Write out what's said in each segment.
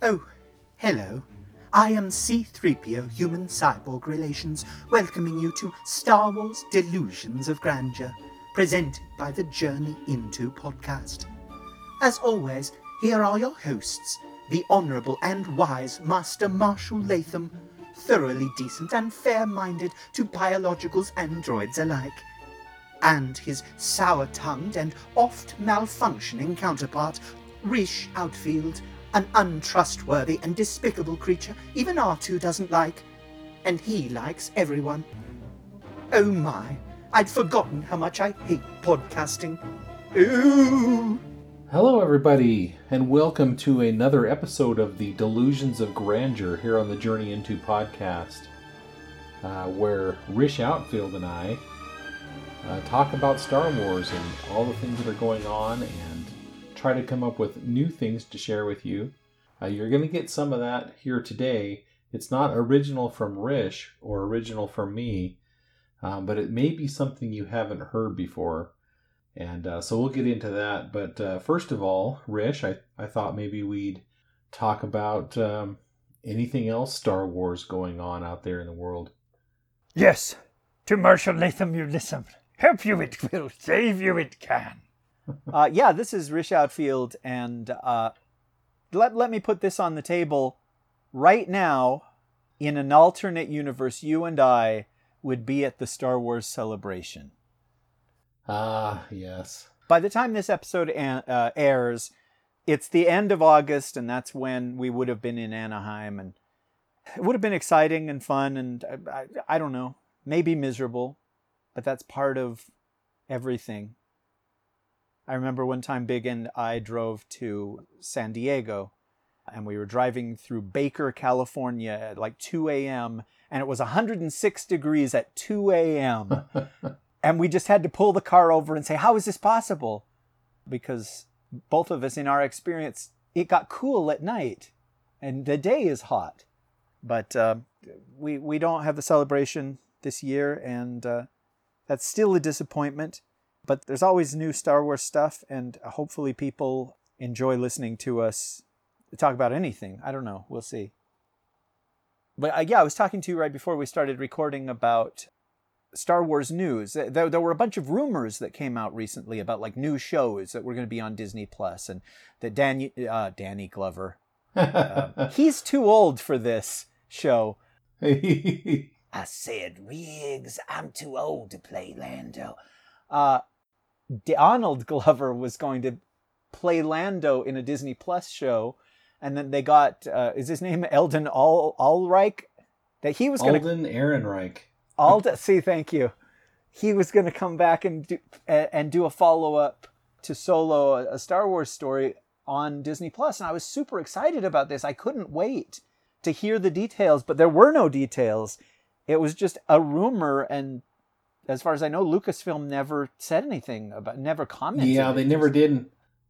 Oh, hello. I am C-3PO Human Cyborg Relations, welcoming you to Star Wars Delusions of Grandeur, presented by the Journey Into podcast. As always, here are your hosts, the Honourable and Wise Master Marshall Latham, thoroughly decent and fair-minded to biologicals and droids alike, and his sour-tongued and oft-malfunctioning counterpart, Rish Outfield, an untrustworthy and despicable creature even R2 doesn't like, and he likes everyone. Oh my, I'd forgotten how much I hate podcasting. Ooh! Hello everybody, and welcome to another episode of the Delusions of Grandeur here on the Journey Into podcast, where Rish Outfield and I talk about Star Wars and all the things that are going on and try to come up with new things to share with you. You're going to get some of that here today. It's not original from Rish or original from me, but it may be something you haven't heard before. And so we'll get into that. But first of all, Rish, I thought maybe we'd talk about anything else Star Wars going on out there in the world. Yes. To Marshall Latham you listen. Help you it will. Save you it can. Yeah, this is Rish Outfield, and let me put this on the table. Right now, in an alternate universe, you and I would be at the Star Wars Celebration. Ah, yes. By the time this episode airs, it's the end of August, and that's when we would have been in Anaheim, and it would have been exciting and fun, and I don't know, maybe miserable, but that's part of everything. I remember one time Big and I drove to San Diego, and we were driving through Baker, California at like 2 a.m., and it was 106 degrees at 2 a.m., and we just had to pull the car over and say, how is this possible? Because both of us, in our experience, it got cool at night, and the day is hot. But we don't have the celebration this year, and that's still a disappointment. But there's always new Star Wars stuff, and hopefully people enjoy listening to us talk about anything. I don't know. We'll see. But yeah, I was talking to you right before we started recording about Star Wars news. There were a bunch of rumors that came out recently about like new shows that were going to be on Disney Plus, and that Danny Glover. He's too old for this show. I said, Riggs, I'm too old to play Lando. Donald Glover was going to play Lando in a Disney Plus show, and then they got is his name Alden Ehrenreich? That he was going to Alden Ehrenreich. Alden, see, thank you. He was going to come back and do a follow up to Solo, a Star Wars story on Disney Plus, and I was super excited about this. I couldn't wait to hear the details, but there were no details. It was just a rumor, and as far as I know, Lucasfilm never said anything about, never commented. Yeah, they never did.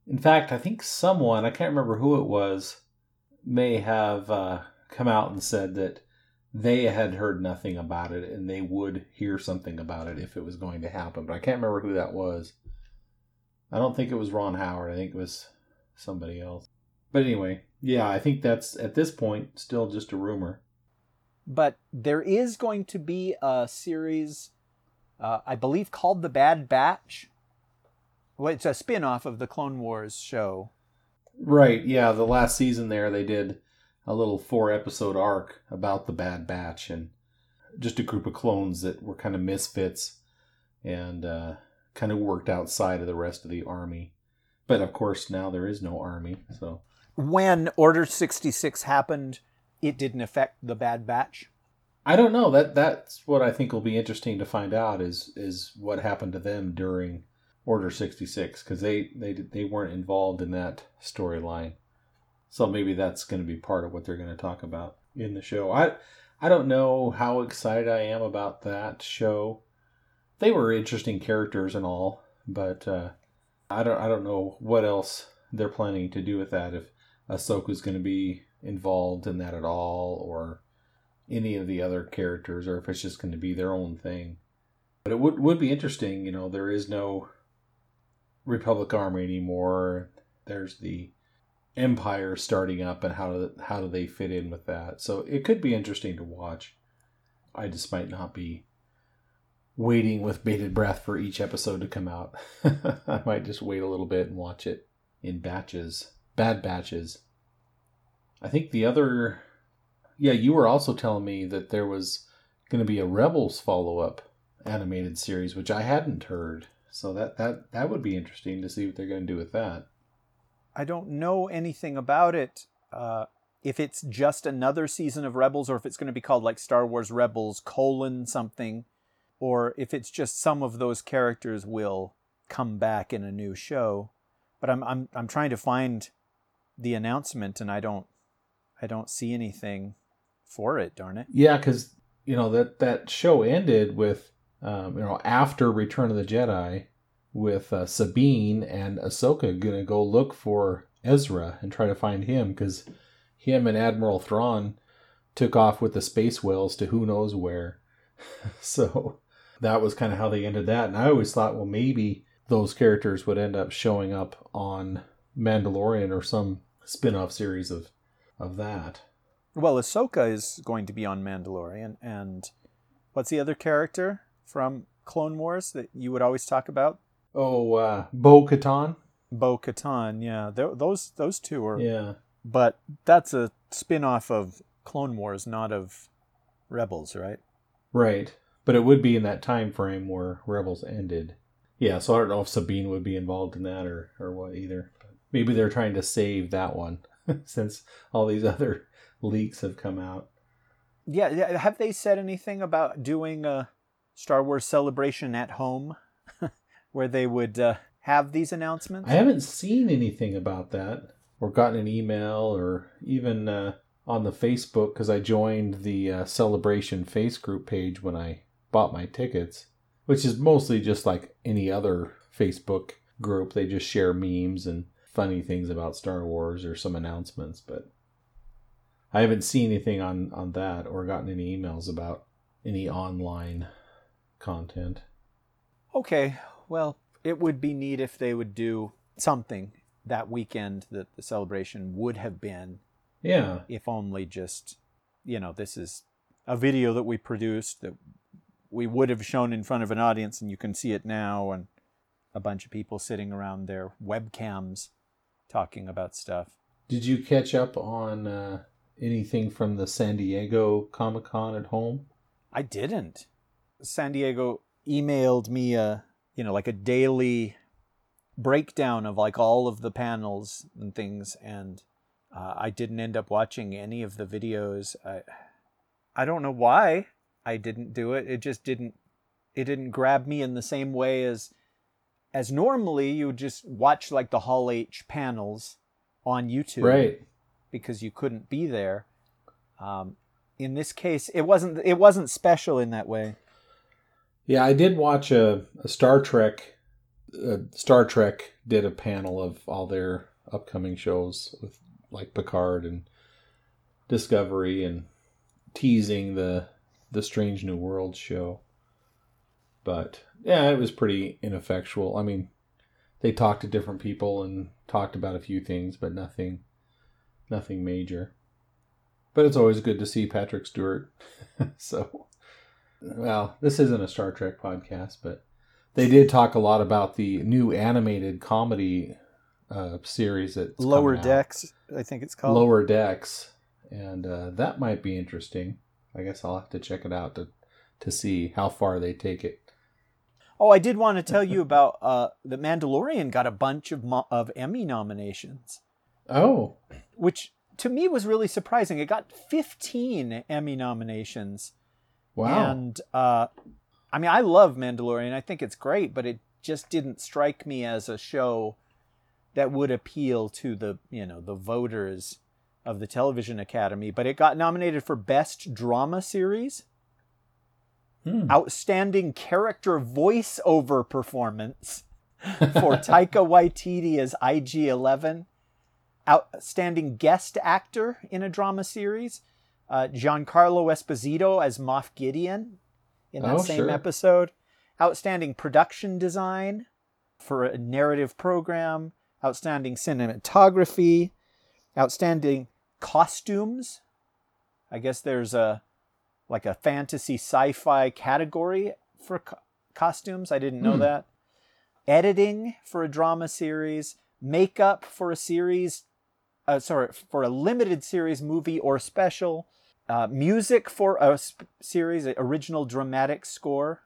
In fact, I think someone, I can't remember who it was, may have come out and said that they had heard nothing about it and they would hear something about it if it was going to happen. But I can't remember who that was. I don't think it was Ron Howard. I think it was somebody else. But anyway, yeah, I think that's, at this point, still just a rumor. But there is going to be a series, I believe, called The Bad Batch. Well, it's a spin-off of the Clone Wars show. Right, yeah. The last season there, they did a little 4-episode arc about The Bad Batch and just a group of clones that were kind of misfits and kind of worked outside of the rest of the army. But, of course, now there is no army. So when Order 66 happened, it didn't affect The Bad Batch. I don't know. That's what I think will be interesting to find out is what happened to them during Order 66, because they weren't involved in that storyline. So maybe that's going to be part of what they're going to talk about in the show. I don't know how excited I am about that show. They were interesting characters and all, but I don't know what else they're planning to do with that. If Ahsoka's going to be involved in that at all, or any of the other characters, or if it's just going to be their own thing. But it would be interesting, you know, there is no Republic Army anymore. There's the empire starting up and how do they fit in with that. So it could be interesting to watch. I just might not be waiting with bated breath for each episode to come out. I might just wait a little bit and watch it in batches. Bad batches. I think the other... Yeah, you were also telling me that there was going to be a Rebels follow-up animated series, which I hadn't heard. So that would be interesting to see what they're going to do with that. I don't know anything about it. If it's just another season of Rebels, or if it's going to be called like Star Wars Rebels : something. Or if it's just some of those characters will come back in a new show. But I'm trying to find the announcement, and I don't see anything for it. Darn it. Yeah, because that show ended with after Return of the Jedi, with Sabine and Ahsoka gonna go look for Ezra and try to find him, because him and Admiral Thrawn took off with the space whales to who knows where. So that was kind of how they ended that. And I always thought, well, maybe those characters would end up showing up on Mandalorian or some spin-off series of that. Well, Ahsoka is going to be on Mandalorian. And what's the other character from Clone Wars that you would always talk about? Oh, Bo-Katan. Bo-Katan, yeah. Those two are... Yeah. But that's a spin-off of Clone Wars, not of Rebels, right? Right. But it would be in that time frame where Rebels ended. Yeah, so I don't know if Sabine would be involved in that or what either. But maybe they're trying to save that one since all these other leaks have come out. Yeah, have they said anything about doing a Star Wars celebration at home where they would have these announcements? I haven't seen anything about that or gotten an email or even on the Facebook, because I joined the celebration face group page when I bought my tickets, which is mostly just like any other Facebook group. They just share memes and funny things about Star Wars or some announcements, but I haven't seen anything on that or gotten any emails about any online content. Okay, well, it would be neat if they would do something that weekend that the celebration would have been. Yeah. If only just, this is a video that we produced that we would have shown in front of an audience, and you can see it now, and a bunch of people sitting around their webcams talking about stuff. Did you catch up on anything from the San Diego Comic-Con at home? I didn't. San Diego emailed me a daily breakdown of like all of the panels and things, and I didn't end up watching any of the videos. I don't know why I didn't do it. It just didn't grab me in the same way as normally you would just watch like the Hall H panels on YouTube, right? Because you couldn't be there. In this case, it wasn't special in that way. Yeah, I did watch a Star Trek. Star Trek did a panel of all their upcoming shows with like Picard and Discovery, and teasing the Strange New World show. But yeah, it was pretty ineffectual. I mean, they talked to different people and talked about a few things, but nothing major. But it's always good to see Patrick Stewart. So, well, this isn't a Star Trek podcast, but they did talk a lot about the new animated comedy series that's Lower Decks, I think it's called. Lower Decks. And that might be interesting. I guess I'll have to check it out to see how far they take it. Oh, I did want to tell you about The Mandalorian got a bunch of Emmy nominations. Oh. Which to me was really surprising. It got 15 Emmy nominations. Wow. And I mean, I love Mandalorian. I think it's great, but it just didn't strike me as a show that would appeal to the voters of the Television Academy. But it got nominated for Best Drama Series, Outstanding Character Voiceover Performance for Taika Waititi as IG-11, Outstanding Guest Actor in a Drama Series, Giancarlo Esposito as Moff Gideon in that episode, Outstanding Production Design for a Narrative Program, Outstanding Cinematography, Outstanding costumes. I guess there's a fantasy sci-fi category for costumes. I didn't know that. Editing for a drama series, makeup for a series, for a limited series, movie, or special, music for a series, original dramatic score,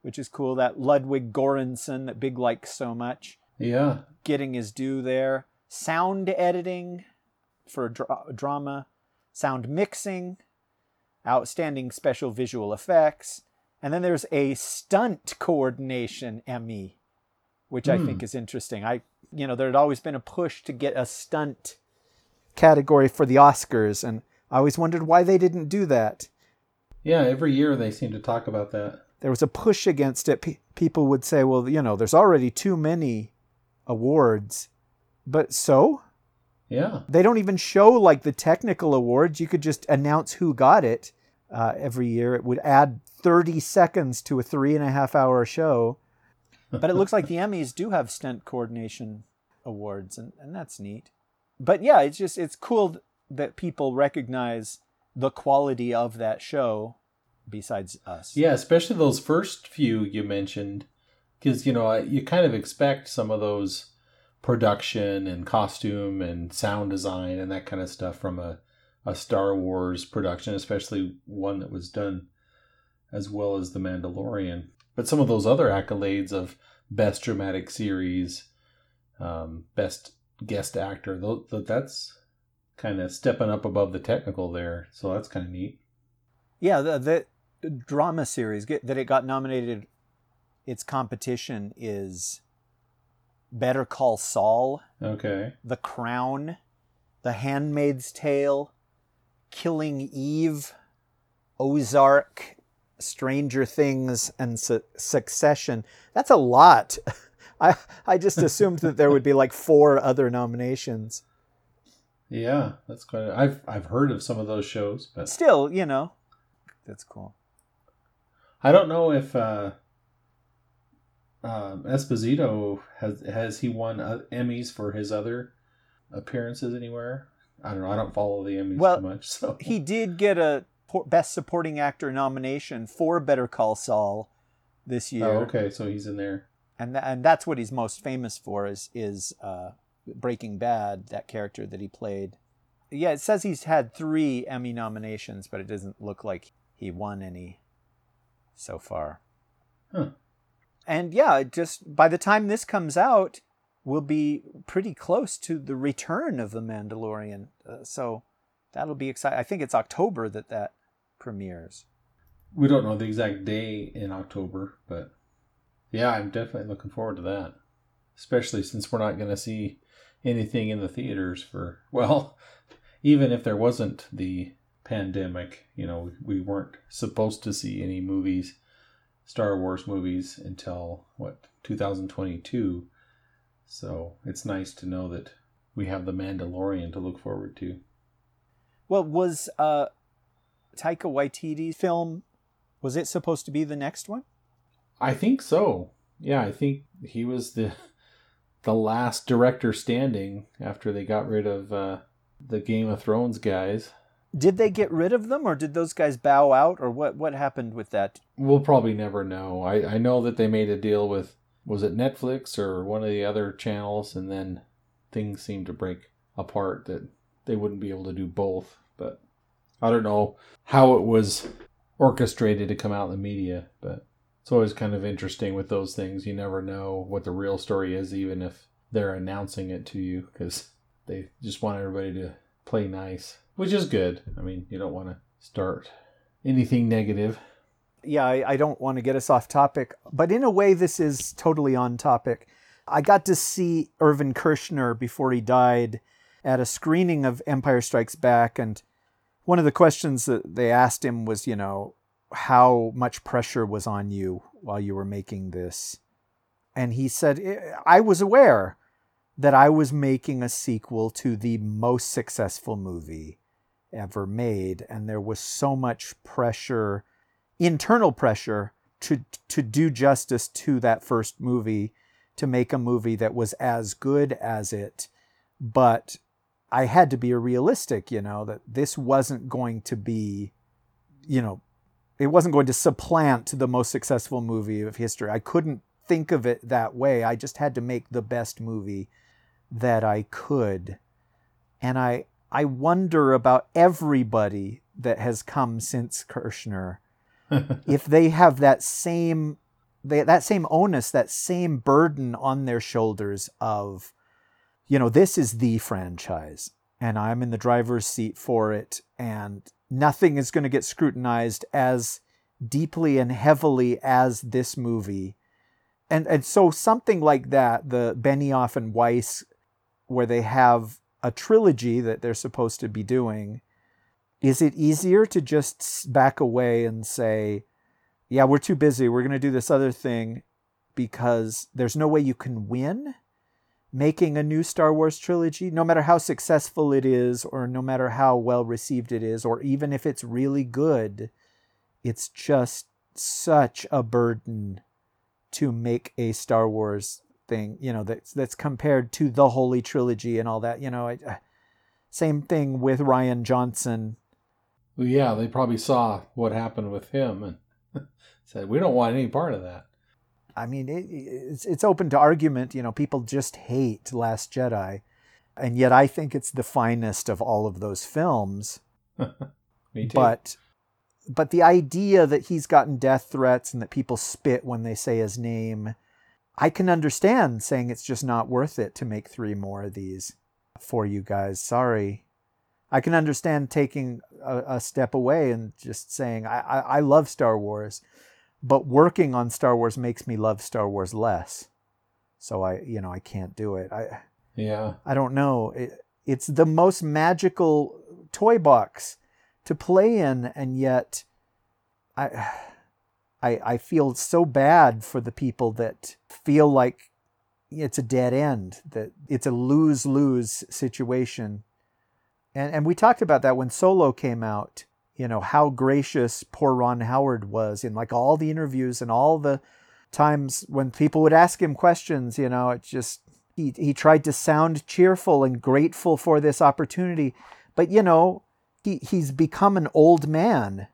which is cool. That Ludwig Göransson that Big likes so much. Yeah. Getting his due there. Sound editing for drama, sound mixing, outstanding special visual effects, and then there's a stunt coordination Emmy, which I think is interesting. There had always been a push to get a stunt category for the Oscars, and I always wondered why they didn't do that. Yeah, every year they seem to talk about that. There was a push against it. People would say, well, there's already too many awards, but so? Yeah. They don't even show the technical awards. You could just announce who got it every year. It would add 30 seconds to a 3.5 hour show. But it looks like the Emmys do have stunt coordination awards, and that's neat. But yeah, it's cool that people recognize the quality of that show besides us. Yeah, especially those first few you mentioned, because, you kind of expect some of those production and costume and sound design and that kind of stuff from a Star Wars production, especially one that was done as well as The Mandalorian. But some of those other accolades of best dramatic series, best guest actor, that's kind of stepping up above the technical there. So that's kind of neat. Yeah, the drama series that it got nominated, its competition is Better Call Saul, okay, The Crown, The Handmaid's Tale, Killing Eve, Ozark, Stranger Things, and Succession. That's a lot. I just assumed that there would be 4 other nominations. Yeah, that's quite. I've heard of some of those shows, but still, that's cool. I don't know if Esposito has he won Emmys for his other appearances anywhere? I don't know. I don't follow the Emmys too much. So he did get a Best Supporting Actor nomination for Better Call Saul this year. Oh, okay, so he's in there, and that's what he's most famous for is Breaking Bad, that character that he played. Yeah, it says he's had 3 Emmy nominations, but it doesn't look like he won any so far. Huh. And yeah, just by the time this comes out, we'll be pretty close to the return of The Mandalorian. So that'll be exciting. I think it's October that premieres. We don't know the exact day in October, but yeah, I'm definitely looking forward to that. Especially since we're not going to see anything in the theaters for, even if there wasn't the pandemic, we weren't supposed to see any movies, Star Wars movies, until 2022. So it's nice to know that we have The Mandalorian to look forward to. Well, was Taika Waititi's film, was it supposed to be the next one? I think so. Yeah, I think he was the last director standing after they got rid of the Game of Thrones guys. Did they get rid of them, or did those guys bow out, or what happened with that? We'll probably never know. I know that they made a deal with, was it Netflix or one of the other channels, and then things seemed to break apart that they wouldn't be able to do both. But I don't know how it was orchestrated to come out in the media, but it's always kind of interesting with those things. You never know what the real story is, even if they're announcing it to you, because they just want everybody to play nice. Which is good. I mean, you don't want to start anything negative. Yeah, I don't want to get us off topic. But in a way, this is totally on topic. I got to see Irvin Kershner before he died at a screening of Empire Strikes Back. And one of the questions that they asked him was, how much pressure was on you while you were making this? And he said, I was aware that I was making a sequel to the most successful movie ever made, and there was so much pressure, internal pressure, to do justice to that first movie, to make a movie that was as good as it, but I had to be realistic, you know, that this wasn't going to be, you know, it wasn't going to supplant the most successful movie of history. I couldn't think of it that way. I just had to make the best movie that I could. And I wonder about everybody that has come since Kirshner, if they have that same onus, that same burden on their shoulders of, you know, this is the franchise and I'm in the driver's seat for it, and nothing is going to get scrutinized as deeply and heavily as this movie. And so something like that, the Benioff and Weiss, where they have a trilogy that they're supposed to be doing, is it easier to just back away and say, yeah, we're too busy, we're going to do this other thing, because there's no way you can win making a new Star Wars trilogy, no matter how successful it is, or no matter how well received it is, or even if it's really good? It's just such a burden to make a Star Wars thing, you know, that's compared to the Holy Trilogy and all that, you know. Same thing with Rian Johnson. Yeah, they probably saw what happened with him and said, we don't want any part of that. I mean, it's open to argument. You know, people just hate Last Jedi. And yet I think it's the finest of all of those films. Me too. But the idea that he's gotten death threats and that people spit when they say his name, I can understand saying it's just not worth it to make 3 more of these for you guys. Sorry. I can understand taking a step away and just saying, I love Star Wars, but working on Star Wars makes me love Star Wars less. So I can't do it. I don't know. It's the most magical toy box to play in, and yet I feel so bad for the people that feel like it's a dead end, that it's a lose-lose situation. And we talked about that when Solo came out. You know, how gracious poor Ron Howard was in like all the interviews and all the times when people would ask him questions. You know, it just, he tried to sound cheerful and grateful for this opportunity, but you know, he's become an old man,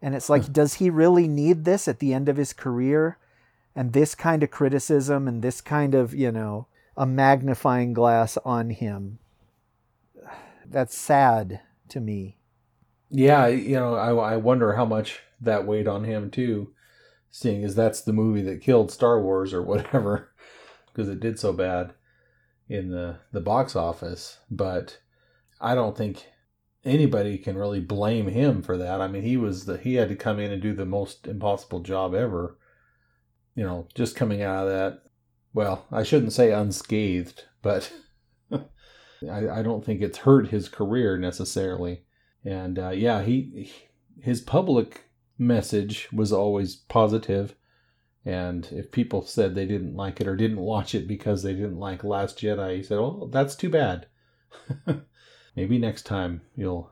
and it's like, does he really need this at the end of his career? And this kind of criticism and this kind of, you know, a magnifying glass on him. That's sad to me. Yeah, you know, I wonder how much that weighed on him too, seeing as that's the movie that killed Star Wars or whatever, because it did so bad in the box office. But I don't think anybody can really blame him for that. I mean, he had to come in and do the most impossible job ever. You know, just coming out of that, well, I shouldn't say unscathed, but I don't think it's hurt his career necessarily. And his public message was always positive. And if people said they didn't like it or didn't watch it because they didn't like Last Jedi, he said, well, that's too bad. Maybe next time you'll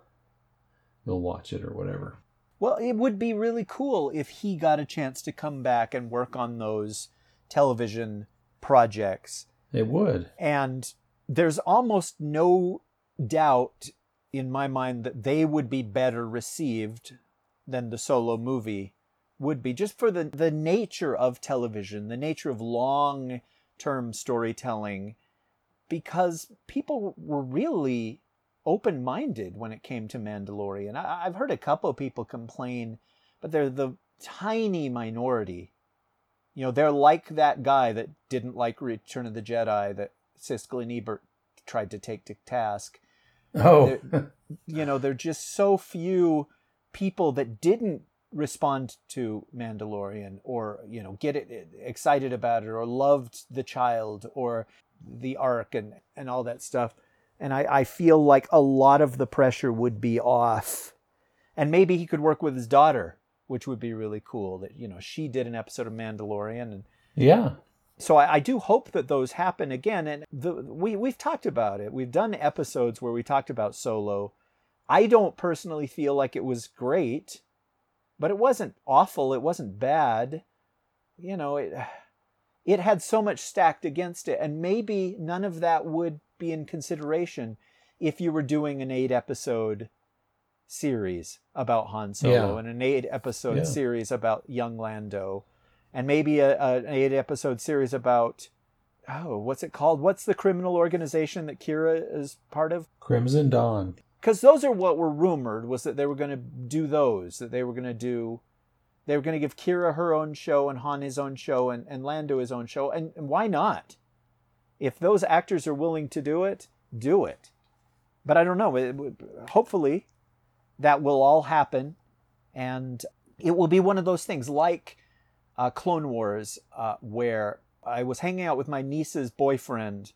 watch it or whatever. Well, it would be really cool if he got a chance to come back and work on those television projects. It would. And there's almost no doubt in my mind that they would be better received than the Solo movie would be, just for the nature of television, the nature of long-term storytelling, because people were really open-minded when it came to Mandalorian. I've heard a couple of people complain, but they're the tiny minority. You know, they're like that guy that didn't like Return of the Jedi that Siskel and Ebert tried to take to task. Oh, you know, there are just so few people that didn't respond to Mandalorian or, you know, get it excited about it or loved the child or the arc and all that stuff. And I feel like a lot of the pressure would be off, and maybe he could work with his daughter, which would be really cool, that, you know, she did an episode of Mandalorian. And yeah. So I do hope that those happen again. And we've talked about it. We've done episodes where we talked about Solo. I don't personally feel like it was great, but it wasn't awful. It wasn't bad. You know, it had so much stacked against it. And maybe none of that would be in consideration if you were doing an 8-episode series about Han Solo and an 8-episode series about young Lando, and maybe an 8-episode series about, what's it called? What's the criminal organization that Kira is part of? Crimson Dawn. Because those are what were rumored, was that they were going to do those, that they were going to do... They were going to give Kira her own show and Han his own show and Lando his own show. And why not? If those actors are willing to do it, do it. But I don't know. Hopefully that will all happen. And it will be one of those things like Clone Wars, where I was hanging out with my niece's boyfriend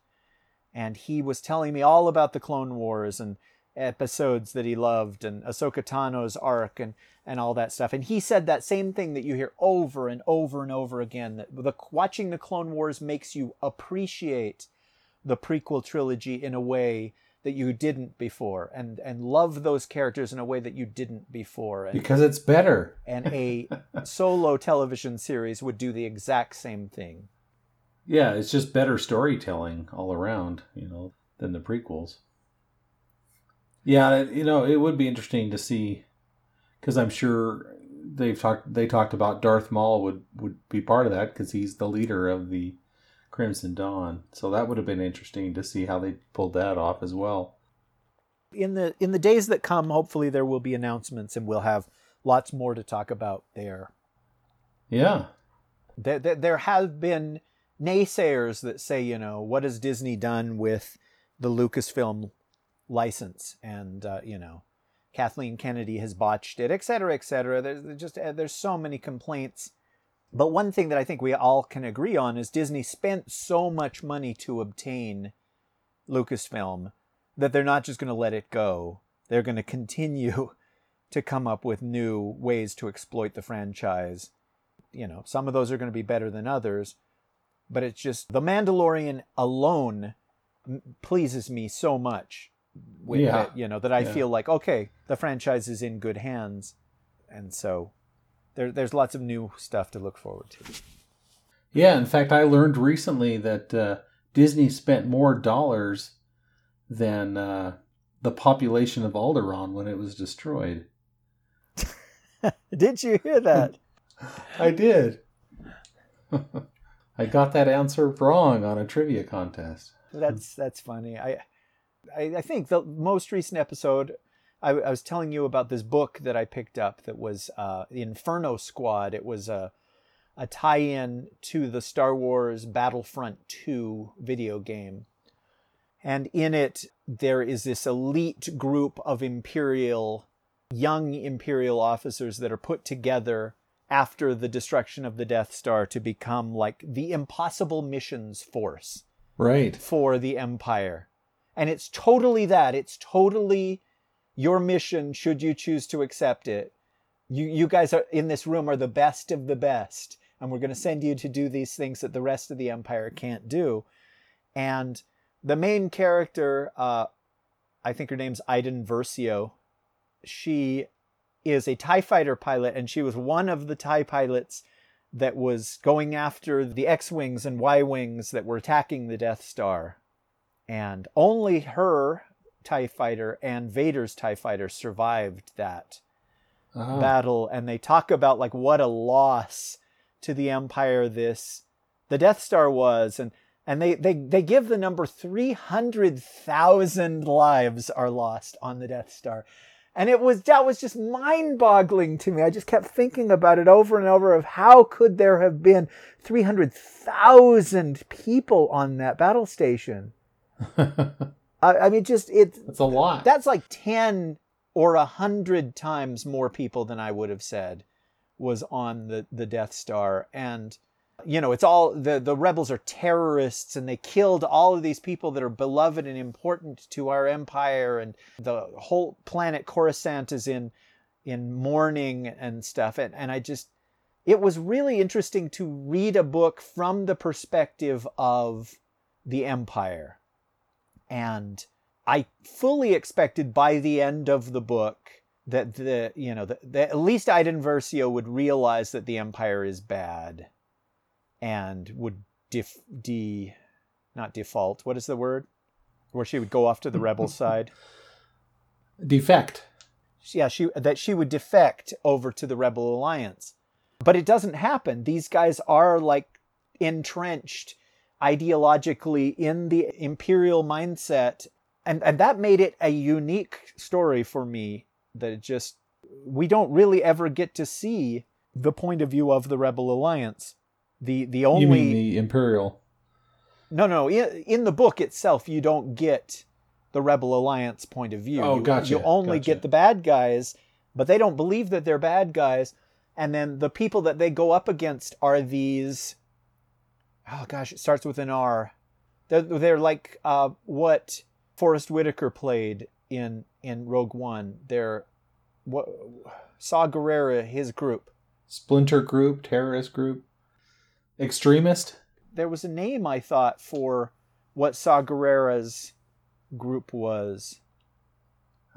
and he was telling me all about the Clone Wars and episodes that he loved and Ahsoka Tano's arc and all that stuff. And he said that same thing that you hear over and over and over again, that watching the Clone Wars makes you appreciate the prequel trilogy in a way that you didn't before, and love those characters in a way that you didn't before. And, because it's better. And a solo television series would do the exact same thing. Yeah, it's just better storytelling all around, than the prequels. Yeah, it would be interesting to see, because I'm sure they talked about Darth Maul would be part of that, because he's the leader of the Crimson Dawn. So that would have been interesting to see how they pulled that off as well. In the days that come, hopefully there will be announcements and we'll have lots more to talk about there. Yeah. There have been naysayers that say, what has Disney done with the Lucasfilm license, and Kathleen Kennedy has botched it, etc., etc. There's so many complaints, but one thing that I think we all can agree on is Disney spent so much money to obtain Lucasfilm that they're not just going to let it go. They're going to continue to come up with new ways to exploit the franchise. Some of those are going to be better than others, but it's just The Mandalorian alone pleases me so much. With it, that I feel like, okay, the franchise is in good hands, and so there's lots of new stuff to look forward to. Yeah, in fact, I learned recently that Disney spent more dollars than the population of Alderaan when it was destroyed. Did you hear that? I did. I got that answer wrong on a trivia contest. That's funny. I think the most recent episode, I was telling you about this book that I picked up that was the Inferno Squad. It was a tie-in to the Star Wars Battlefront 2 video game. And in it, there is this elite group of young Imperial officers that are put together after the destruction of the Death Star to become like the Impossible Missions Force. Right. For the Empire. And it's totally that. It's totally your mission, should you choose to accept it. You guys are in this room are the best of the best. And we're going to send you to do these things that the rest of the Empire can't do. And the main character, I think her name's Iden Versio. She is a TIE fighter pilot, and she was one of the TIE pilots that was going after the X-Wings and Y-Wings that were attacking the Death Star. And only her TIE fighter and Vader's TIE fighter survived that battle. And they talk about like what a loss to the Empire the Death Star was. And they give the number 300,000 lives are lost on the Death Star. And that was just mind-boggling to me. I just kept thinking about it over and over of how could there have been 300,000 people on that battle station? I mean, it's a lot. That's like 10 or 100 times more people than I would have said was on the Death Star. And, it's all the rebels are terrorists, and they killed all of these people that are beloved and important to our empire. And the whole planet Coruscant is in mourning and stuff. And it was really interesting to read a book from the perspective of the Empire. And I fully expected by the end of the book that at least Iden Versio would realize that the Empire is bad and would not default. What is the word? where she would go off to the rebel side. Defect. Yeah, she would defect over to the Rebel Alliance. But it doesn't happen. These guys are like entrenched ideologically in the imperial mindset. And that made it a unique story for me, that it just, we don't really ever get to see the point of view of the Rebel Alliance. The only... You mean the Imperial? No. In the book itself, you don't get the Rebel Alliance point of view. Oh, gotcha. You only get the bad guys, but they don't believe that they're bad guys. And then the people that they go up against are these... Oh, gosh, it starts with an R. They're like what Forrest Whitaker played in Rogue One. They're... What, Saw Gerrera, his group. Splinter group, terrorist group, extremist. There was a name, I thought, for what Saw Gerrera's group was.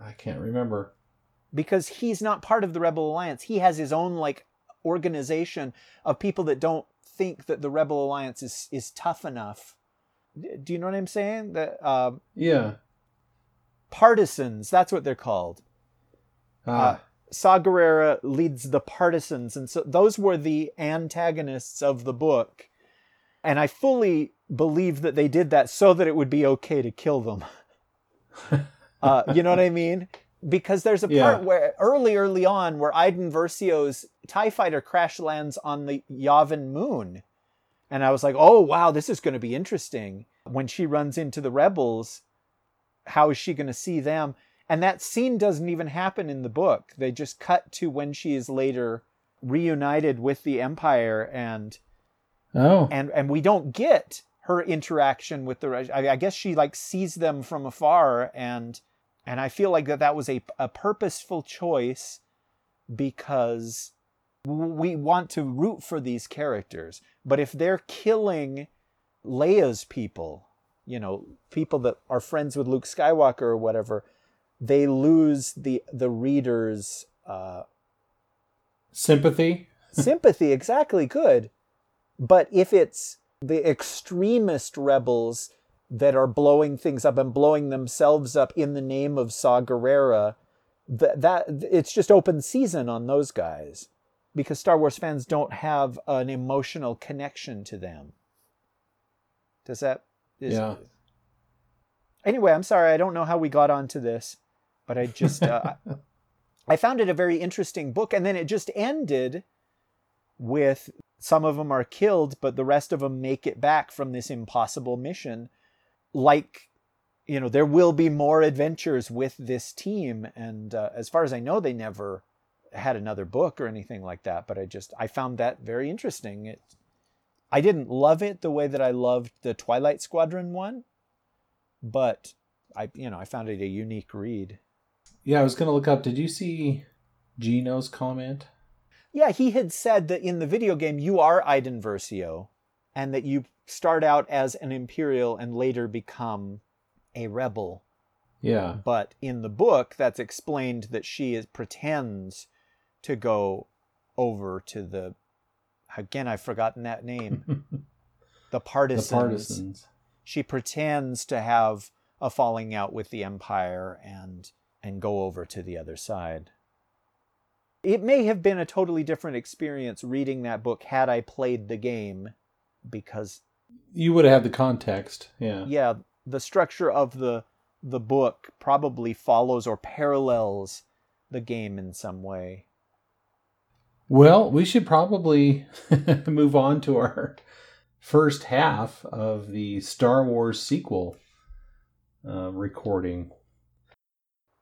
I can't remember. Because he's not part of the Rebel Alliance. He has his own like organization of people that don't think that the Rebel Alliance is tough enough. Do you know what I'm saying? That yeah. Partisans, that's what they're called. Saw Gerrera leads the partisans, and so those were the antagonists of the book, and I fully believe that they did that so that it would be okay to kill them. You know what I mean? Because there's a part where early on where Iden Versio's TIE fighter crash lands on the Yavin moon, and I was like, oh wow, this is going to be interesting. When she runs into the rebels, how is she going to see them? And that scene doesn't even happen in the book. They just cut to when she is later reunited with the Empire, and we don't get her interaction with the... I guess she like sees them from afar, and I feel like that was a purposeful choice, because we want to root for these characters. But if they're killing Leia's people, you know, people that are friends with Luke Skywalker or whatever, they lose the reader's sympathy. Sympathy, exactly, good. But if it's the extremist rebels that are blowing things up and blowing themselves up in the name of Saw Gerrera, that it's just open season on those guys, because Star Wars fans don't have an emotional connection to them. Does that? Yeah. Anyway, I'm sorry, I don't know how we got onto this. But I just, I found it a very interesting book. And then it just ended with some of them are killed, but the rest of them make it back from this impossible mission. Like, you know, there will be more adventures with this team. And as far as I know, they never had another book or anything like that. But I found that very interesting. I didn't love it the way that I loved the Twilight Squadron one, but I found it a unique read. Yeah, I was going to look up, did you see Gino's comment? Yeah, he had said that in the video game, you are Iden Versio, and that you start out as an Imperial and later become a Rebel. Yeah. But in the book, that's explained that she pretends to go over to the... Again, I've forgotten that name. The Partisans. The Partisans. She pretends to have a falling out with the Empire and go over to the other side. It may have been a totally different experience reading that book had I played the game, because... You would have had the context, yeah. Yeah, the structure of the book probably follows or parallels the game in some way. Well, we should probably move on to our first half of the Star Wars sequel recording.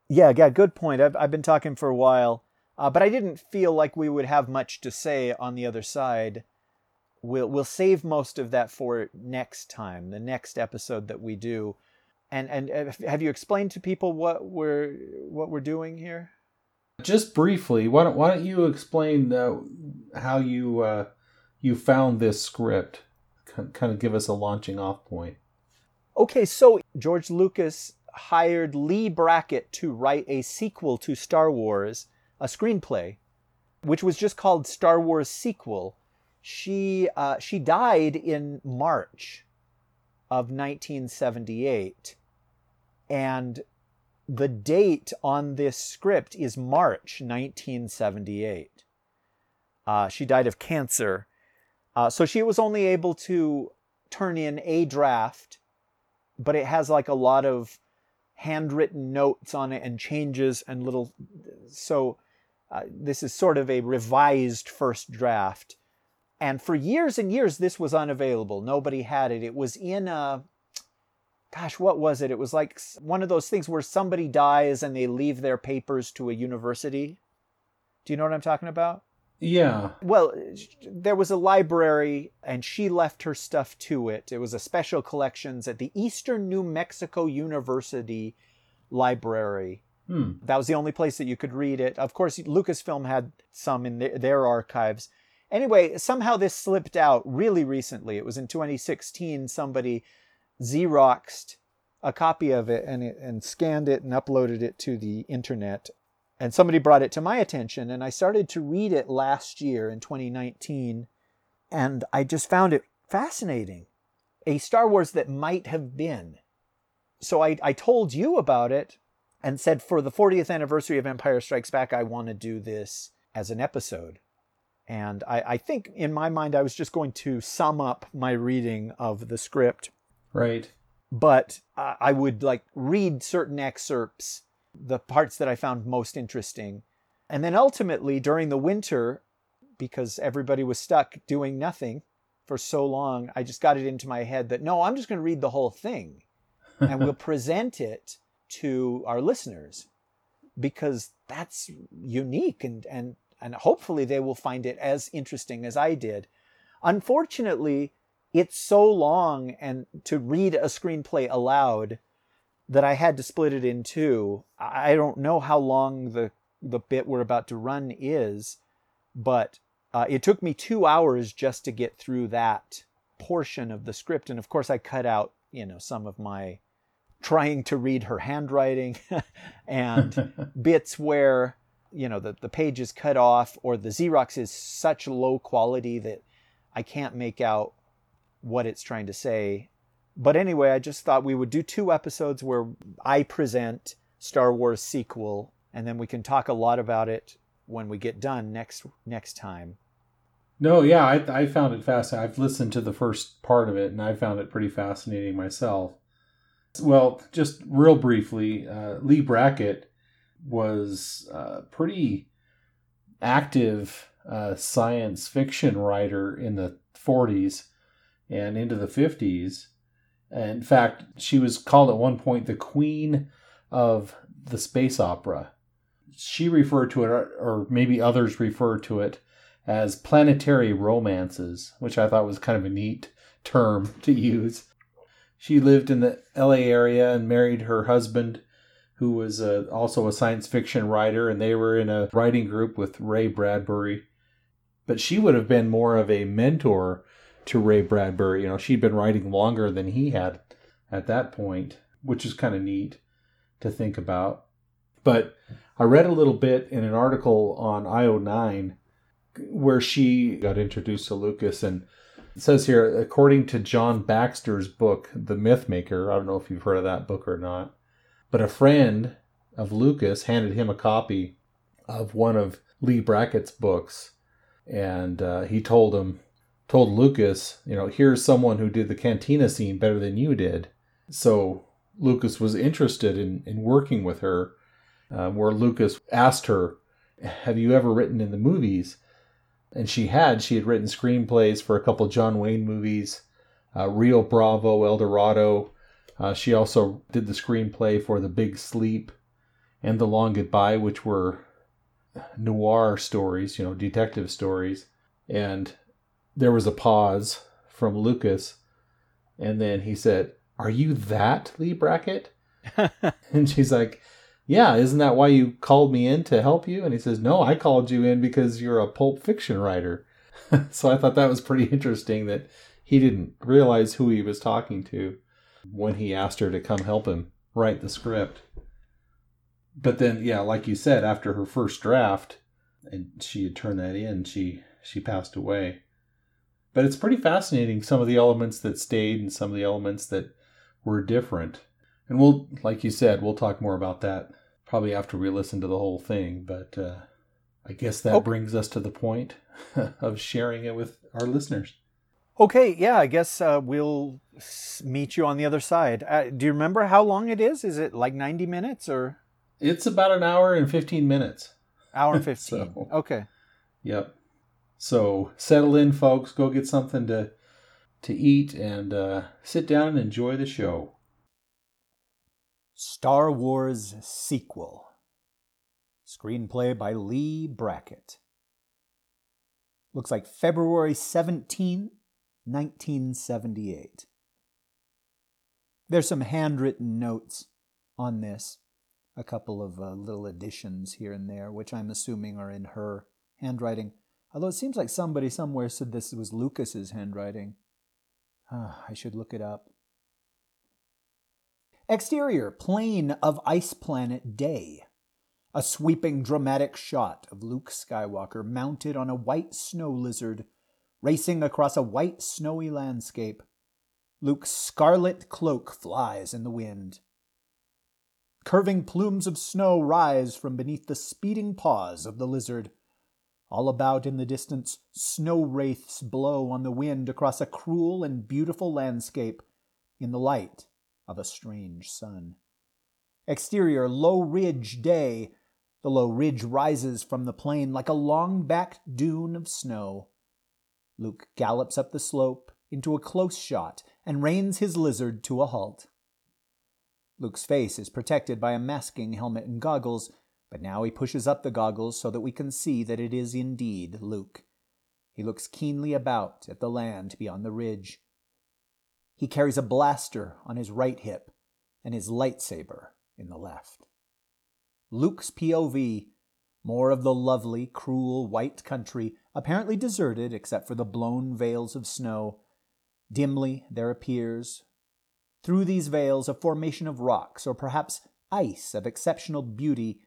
Yeah, good point. I've been talking for a while, but I didn't feel like we would have much to say on the other side. We'll save most of that for next time, the next episode that we do. And have you explained to people what we're doing here? Just briefly, why don't you explain how you found this script? Kind of give us a launching off point. Okay, so George Lucas hired Lee Brackett to write a sequel to Star Wars, a screenplay, which was just called Star Wars Sequel. She died in March of 1978, And the date on this script is March 1978. She died of cancer. So she was only able to turn in a draft, but it has like a lot of handwritten notes on it and changes and little... So this is sort of a revised first draft. And for years and years, this was unavailable. Nobody had it. It was in a... Gosh, what was it? It was like one of those things where somebody dies and they leave their papers to a university. Do you know what I'm talking about? Yeah. Well, there was a library and she left her stuff to it. It was a special collections at the Eastern New Mexico University Library. Hmm. That was the only place that you could read it. Of course, Lucasfilm had some in their archives. Anyway, somehow this slipped out really recently. It was in 2016, somebody Xeroxed a copy of it and scanned it and uploaded it to the internet. And somebody brought it to my attention, and I started to read it last year in 2019, and I just found it fascinating. A Star Wars that might have been. So I told you about it and said, for the 40th anniversary of Empire Strikes Back, I want to do this as an episode. And I think, in my mind, I was just going to sum up my reading of the script. Right. But I would like read certain excerpts, the parts that I found most interesting. And then ultimately during the winter, because everybody was stuck doing nothing for so long, I just got it into my head that, no, I'm just going to read the whole thing and we'll present it to our listeners, because that's unique and hopefully they will find it as interesting as I did. Unfortunately, it's so long and to read a screenplay aloud that I had to split it in two. I don't know how long the bit we're about to run is, but it took me 2 hours just to get through that portion of the script. And of course I cut out, some of my trying to read her handwriting and bits where, the page is cut off or the Xerox is such low quality that I can't make out what it's trying to say. But anyway, I just thought we would do 2 episodes where I present Star Wars sequel, and then we can talk a lot about it when we get done next time. No, yeah, I found it fascinating. I've listened to the first part of it, and I found it pretty fascinating myself. Well, just real briefly, Lee Brackett was a pretty active science fiction writer in the 40s and into the 50s. In fact, she was called at one point the Queen of the Space Opera. She referred to it, or maybe others refer to it, as planetary romances, which I thought was kind of a neat term to use. She lived in the LA area and married her husband, who was also a science fiction writer, and they were in a writing group with Ray Bradbury. But she would have been more of a mentor to Ray Bradbury. She'd been writing longer than he had at that point, which is kind of neat to think about. But I read a little bit in an article on IO9 where she got introduced to Lucas, and it says here, according to John Baxter's book, The Mythmaker, I don't know if you've heard of that book or not, but a friend of Lucas handed him a copy of one of Lee Brackett's books, and he told Lucas, here's someone who did the cantina scene better than you did. So Lucas was interested in working with her, where Lucas asked her, have you ever written in the movies? And she had written screenplays for a couple John Wayne movies, Rio Bravo, El Dorado. She also did the screenplay for The Big Sleep and The Long Goodbye, which were noir stories, detective stories. And there was a pause from Lucas, and then he said, are you that Lee Brackett? And she's like, yeah, isn't that why you called me in to help you? And he says, no, I called you in because you're a Pulp Fiction writer. So I thought that was pretty interesting that he didn't realize who he was talking to when he asked her to come help him write the script. But then, yeah, like you said, after her first draft, and she had turned that in, she passed away. But it's pretty fascinating, some of the elements that stayed and some of the elements that were different. And we'll, like you said, we'll talk more about that probably after we listen to the whole thing. But I guess that brings us to the point of sharing it with our listeners. Okay, yeah, I guess we'll meet you on the other side. Do you remember how long it is? Is it like 90 minutes or? It's about an hour and 15 minutes. Hour and 15. So, okay. Yep. So settle in, folks. Go get something to eat and sit down and enjoy the show. Star Wars Sequel. Screenplay by Lee Brackett. Looks like February 17, 1978. There's some handwritten notes on this. A couple of little additions here and there, which I'm assuming are in her handwriting. Although it seems like somebody somewhere said this was Lucas's handwriting. I should look it up. Exterior, plain of ice planet day. A sweeping dramatic shot of Luke Skywalker mounted on a white snow lizard, racing across a white snowy landscape. Luke's scarlet cloak flies in the wind. Curving plumes of snow rise from beneath the speeding paws of the lizard. All about in the distance, snow wraiths blow on the wind across a cruel and beautiful landscape in the light of a strange sun. Exterior, low ridge day. The low ridge rises from the plain like a long-backed dune of snow. Luke gallops up the slope into a close shot and reins his lizard to a halt. Luke's face is protected by a masking helmet and goggles, but now he pushes up the goggles so that we can see that it is indeed Luke. He looks keenly about at the land beyond the ridge. He carries a blaster on his right hip and his lightsaber in the left. Luke's POV, more of the lovely, cruel white country, apparently deserted except for the blown veils of snow. Dimly there appears, through these veils, a formation of rocks, or perhaps ice of exceptional beauty,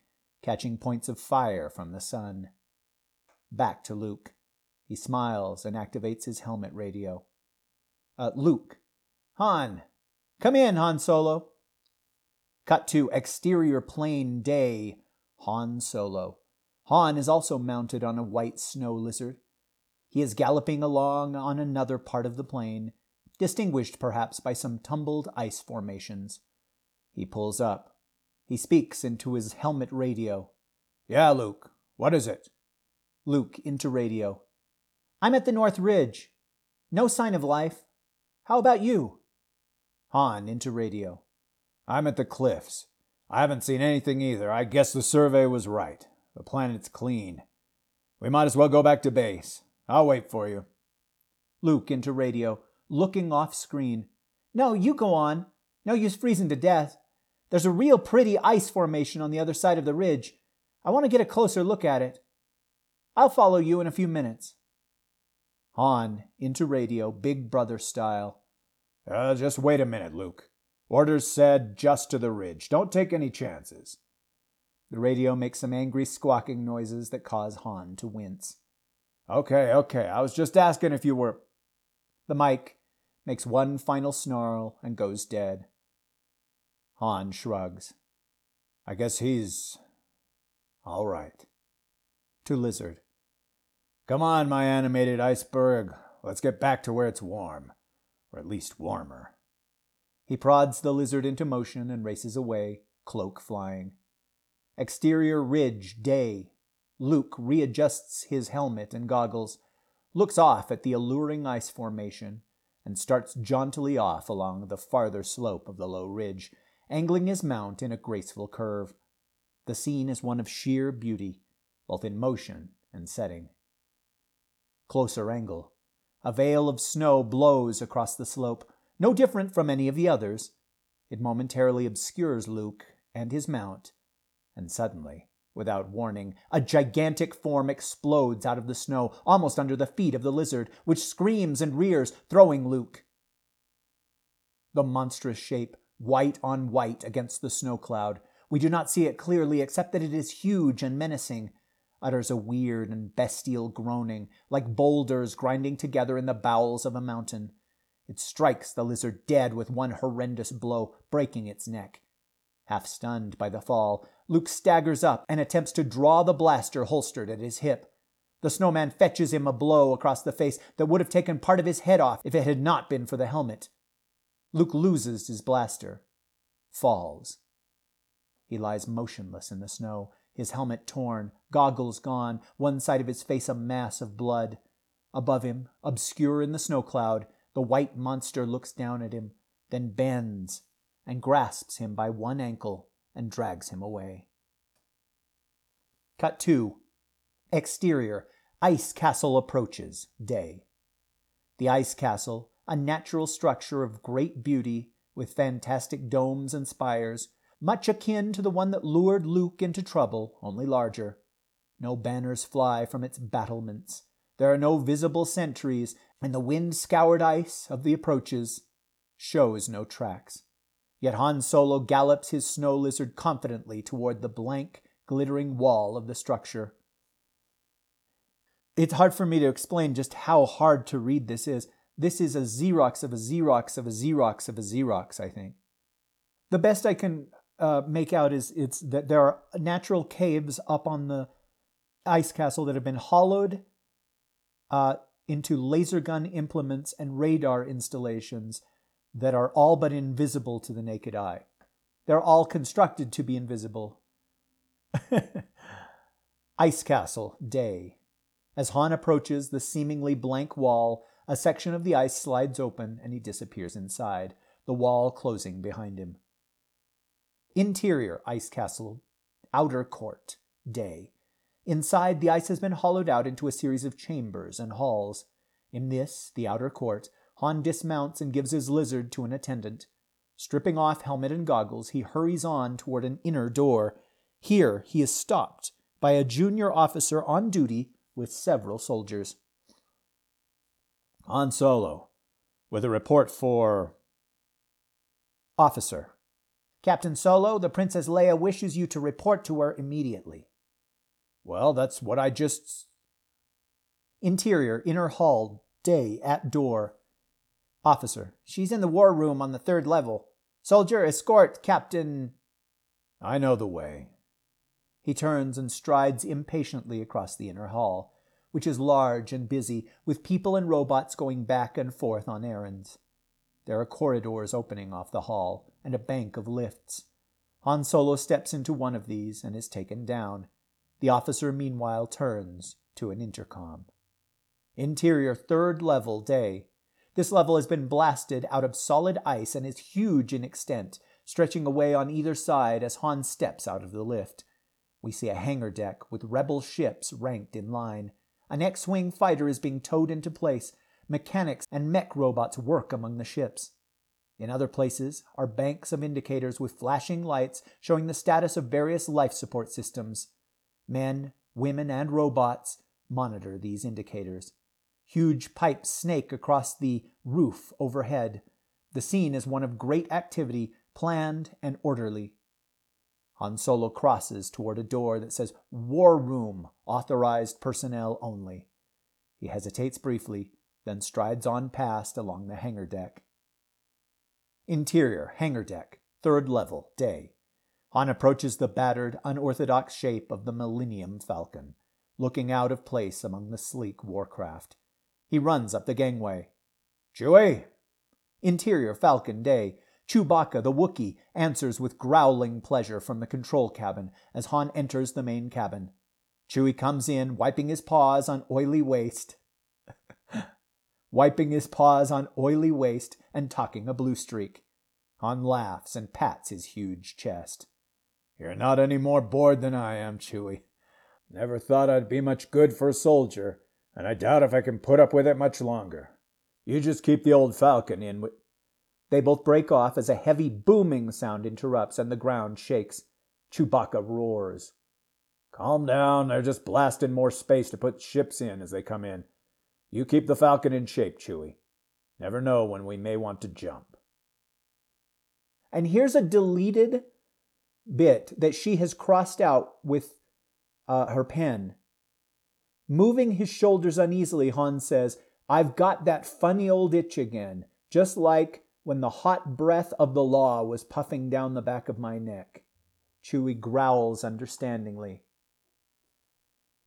catching points of fire from the sun. Back to Luke. He smiles and activates his helmet radio. Luke. Han. Come in, Han Solo. Cut to exterior plain day. Han Solo. Han is also mounted on a white snow lizard. He is galloping along on another part of the plain, distinguished perhaps by some tumbled ice formations. He pulls up. He speaks into his helmet radio. Yeah, Luke. What is it? Luke, into radio. I'm at the North Ridge. No sign of life. How about you? Han, into radio. I'm at the cliffs. I haven't seen anything either. I guess the survey was right. The planet's clean. We might as well go back to base. I'll wait for you. Luke, into radio. Looking off screen. No, you go on. No use freezing to death. There's a real pretty ice formation on the other side of the ridge. I want to get a closer look at it. I'll follow you in a few minutes. Han, into radio, Big Brother style. Just wait a minute, Luke. Orders said just to the ridge. Don't take any chances. The radio makes some angry squawking noises that cause Han to wince. Okay. I was just asking if you were... The mic makes one final snarl and goes dead. Han shrugs. I guess he's all right. To Lizard. Come on, my animated iceberg. Let's get back to where it's warm. Or at least warmer. He prods the lizard into motion and races away, cloak flying. Exterior ridge, day. Luke readjusts his helmet and goggles, looks off at the alluring ice formation, and starts jauntily off along the farther slope of the low ridge, angling his mount in a graceful curve. The scene is one of sheer beauty, both in motion and setting. Closer angle. A veil of snow blows across the slope, no different from any of the others. It momentarily obscures Luke and his mount, and suddenly, without warning, a gigantic form explodes out of the snow, almost under the feet of the lizard, which screams and rears, throwing Luke. The monstrous shape, white on white against the snow cloud, we do not see it clearly except that it is huge and menacing, utters a weird and bestial groaning, like boulders grinding together in the bowels of a mountain. It strikes the lizard dead with one horrendous blow, breaking its neck. Half stunned by the fall, Luke staggers up and attempts to draw the blaster holstered at his hip. The snowman fetches him a blow across the face that would have taken part of his head off if it had not been for the helmet. Luke loses his blaster, falls. He lies motionless in the snow, his helmet torn, goggles gone, one side of his face a mass of blood. Above him, obscure in the snow cloud, the white monster looks down at him, then bends and grasps him by one ankle and drags him away. Cut 2. Exterior. Ice Castle approaches. Day. The Ice Castle, a natural structure of great beauty with fantastic domes and spires, much akin to the one that lured Luke into trouble, only larger. No banners fly from its battlements. There are no visible sentries, and the wind-scoured ice of the approaches shows no tracks. Yet Han Solo gallops his snow lizard confidently toward the blank, glittering wall of the structure. It's hard for me to explain just how hard to read this is. This is a Xerox of a Xerox of a Xerox of a Xerox, I think. The best I can make out is it's that there are natural caves up on the ice castle that have been hollowed into laser gun implements and radar installations that are all but invisible to the naked eye. They're all constructed to be invisible. Ice Castle, day. As Han approaches the seemingly blank wall, a section of the ice slides open and he disappears inside, the wall closing behind him. Interior, Ice Castle, outer court, day. Inside, the ice has been hollowed out into a series of chambers and halls. In this, the outer court, Han dismounts and gives his lizard to an attendant. Stripping off helmet and goggles, he hurries on toward an inner door. Here, he is stopped by a junior officer on duty with several soldiers. Han Solo, with a report for... Officer. Captain Solo, the Princess Leia wishes you to report to her immediately. Well, that's what I just... Interior, inner hall, day, at door. Officer, she's in the war room on the third level. Soldier, escort, Captain... I know the way. He turns and strides impatiently across the inner hall, which is large and busy, with people and robots going back and forth on errands. There are corridors opening off the hall, and a bank of lifts. Han Solo steps into one of these and is taken down. The officer, meanwhile, turns to an intercom. Interior, third level, day. This level has been blasted out of solid ice and is huge in extent, stretching away on either side as Han steps out of the lift. We see a hangar deck with rebel ships ranked in line. An X-Wing fighter is being towed into place. Mechanics and mech robots work among the ships. In other places are banks of indicators with flashing lights showing the status of various life support systems. Men, women, and robots monitor these indicators. Huge pipes snake across the roof overhead. The scene is one of great activity, planned and orderly. Han Solo crosses toward a door that says War Room, authorized personnel only. He hesitates briefly, then strides on past along the hangar deck. Interior, hangar deck, third level, day. Han approaches the battered, unorthodox shape of the Millennium Falcon, looking out of place among the sleek warcraft. He runs up the gangway. Chewie! Interior, Falcon, day. Chewbacca, the Wookiee, answers with growling pleasure from the control cabin as Han enters the main cabin. Chewie comes in, wiping his paws on oily waste. And talking a blue streak. Han laughs and pats his huge chest. You're not any more bored than I am, Chewie. Never thought I'd be much good for a soldier, and I doubt if I can put up with it much longer. You just keep the old Falcon in with... They both break off as a heavy booming sound interrupts and the ground shakes. Chewbacca roars. Calm down, they're just blasting more space to put ships in as they come in. You keep the Falcon in shape, Chewie. Never know when we may want to jump. And here's a deleted bit that she has crossed out with her pen. Moving his shoulders uneasily, Han says, I've got that funny old itch again. just like when the hot breath of the law was puffing down the back of my neck. Chewie growls understandingly.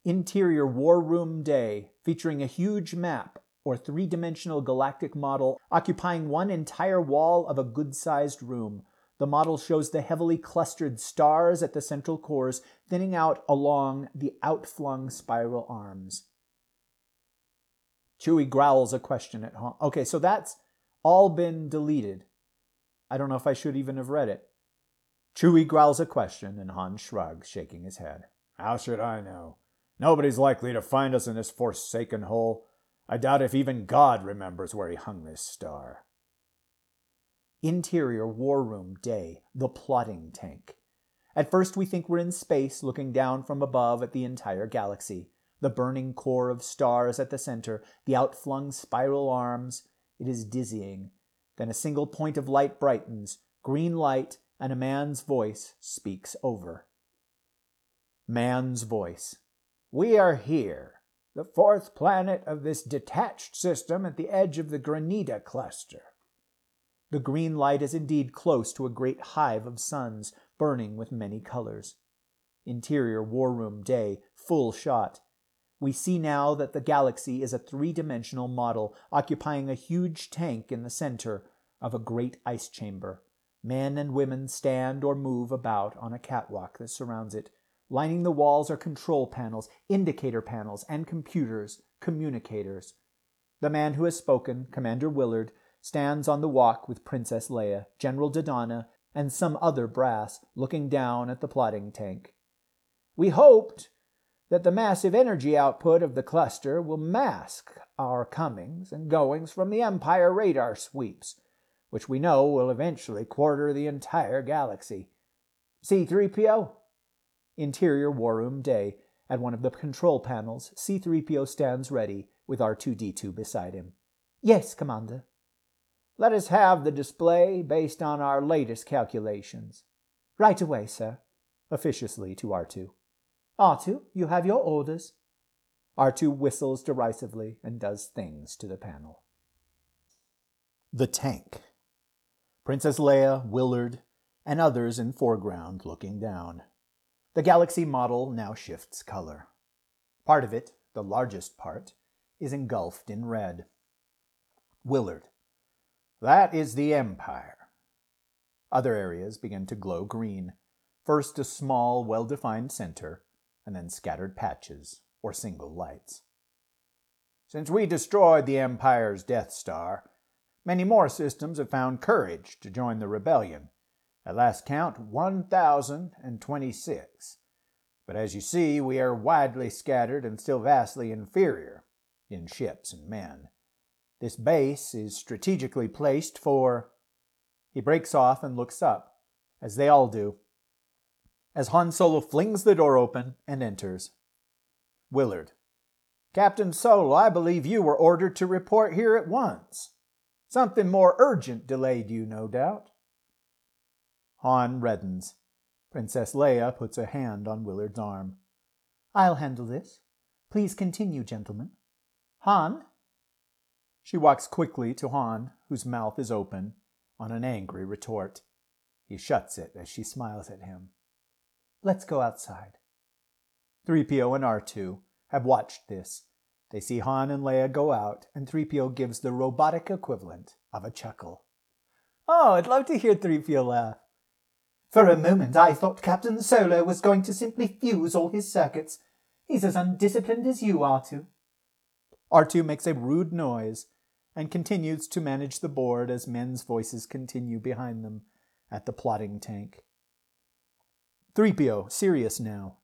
Interior War Room Day, featuring a huge map or three-dimensional galactic model occupying one entire wall of a good-sized room. The model shows the heavily clustered stars at the central cores, thinning out along the outflung spiral arms. Chewie growls a question at home. Okay, so that's all been deleted. I don't know if I should even have read it. Chewie growls a question, and Han shrugs, shaking his head. How should I know? Nobody's likely to find us in this forsaken hole. I doubt if even God remembers where he hung this star. Interior War Room Day, the plotting tank. At first we think we're in space, looking down from above at the entire galaxy. The burning core of stars at the center, the outflung spiral arms. It is dizzying. Then a single point of light brightens, green light, and a man's voice speaks over. Man's voice. We are here, the fourth planet of this detached system at the edge of the Granita Cluster. The green light is indeed close to a great hive of suns, burning with many colors. Interior War Room Day, full shot. We see now that the galaxy is a three-dimensional model, occupying a huge tank in the center of a great ice chamber. Men and women stand or move about on a catwalk that surrounds it. Lining the walls are control panels, indicator panels, and computers, communicators. The man who has spoken, Commander Willard, stands on the walk with Princess Leia, General Dodonna, and some other brass, looking down at the plotting tank. We hoped that the massive energy output of the cluster will mask our comings and goings from the Empire radar sweeps, which we know will eventually quarter the entire galaxy. C-3PO? Interior War Room Day. At one of the control panels, C-3PO stands ready, with R2-D2 beside him. Yes, Commander. Let us have the display based on our latest calculations. Right away, sir. Officiously to R2. R2, you have your orders. R2 whistles derisively and does things to the panel. The tank. Princess Leia, Willard, and others in foreground looking down. The galaxy model now shifts color. Part of it, the largest part, is engulfed in red. Willard. That is the Empire. Other areas begin to glow green. First a small, well-defined center, and then scattered patches, or single lights. Since we destroyed the Empire's Death Star, many more systems have found courage to join the rebellion. At last count, 1,026. But as you see, we are widely scattered and still vastly inferior in ships and men. This base is strategically placed for... He breaks off and looks up, as they all do, as Han Solo flings the door open and enters. Willard. Captain Solo, I believe you were ordered to report here at once. Something more urgent delayed you, no doubt. Han reddens. Princess Leia puts a hand on Willard's arm. I'll handle this. Please continue, gentlemen. Han? She walks quickly to Han, whose mouth is open, on an angry retort. He shuts it as she smiles at him. Let's go outside. 3PO and R2 have watched this. They see Han and Leia go out, and 3PO gives the robotic equivalent of a chuckle. Oh, I'd love to hear 3PO laugh. For a moment, I thought Captain Solo was going to simply fuse all his circuits. He's as undisciplined as you, R2. R2 makes a rude noise and continues to manage the board as men's voices continue behind them at the plotting tank. 3PO, serious now.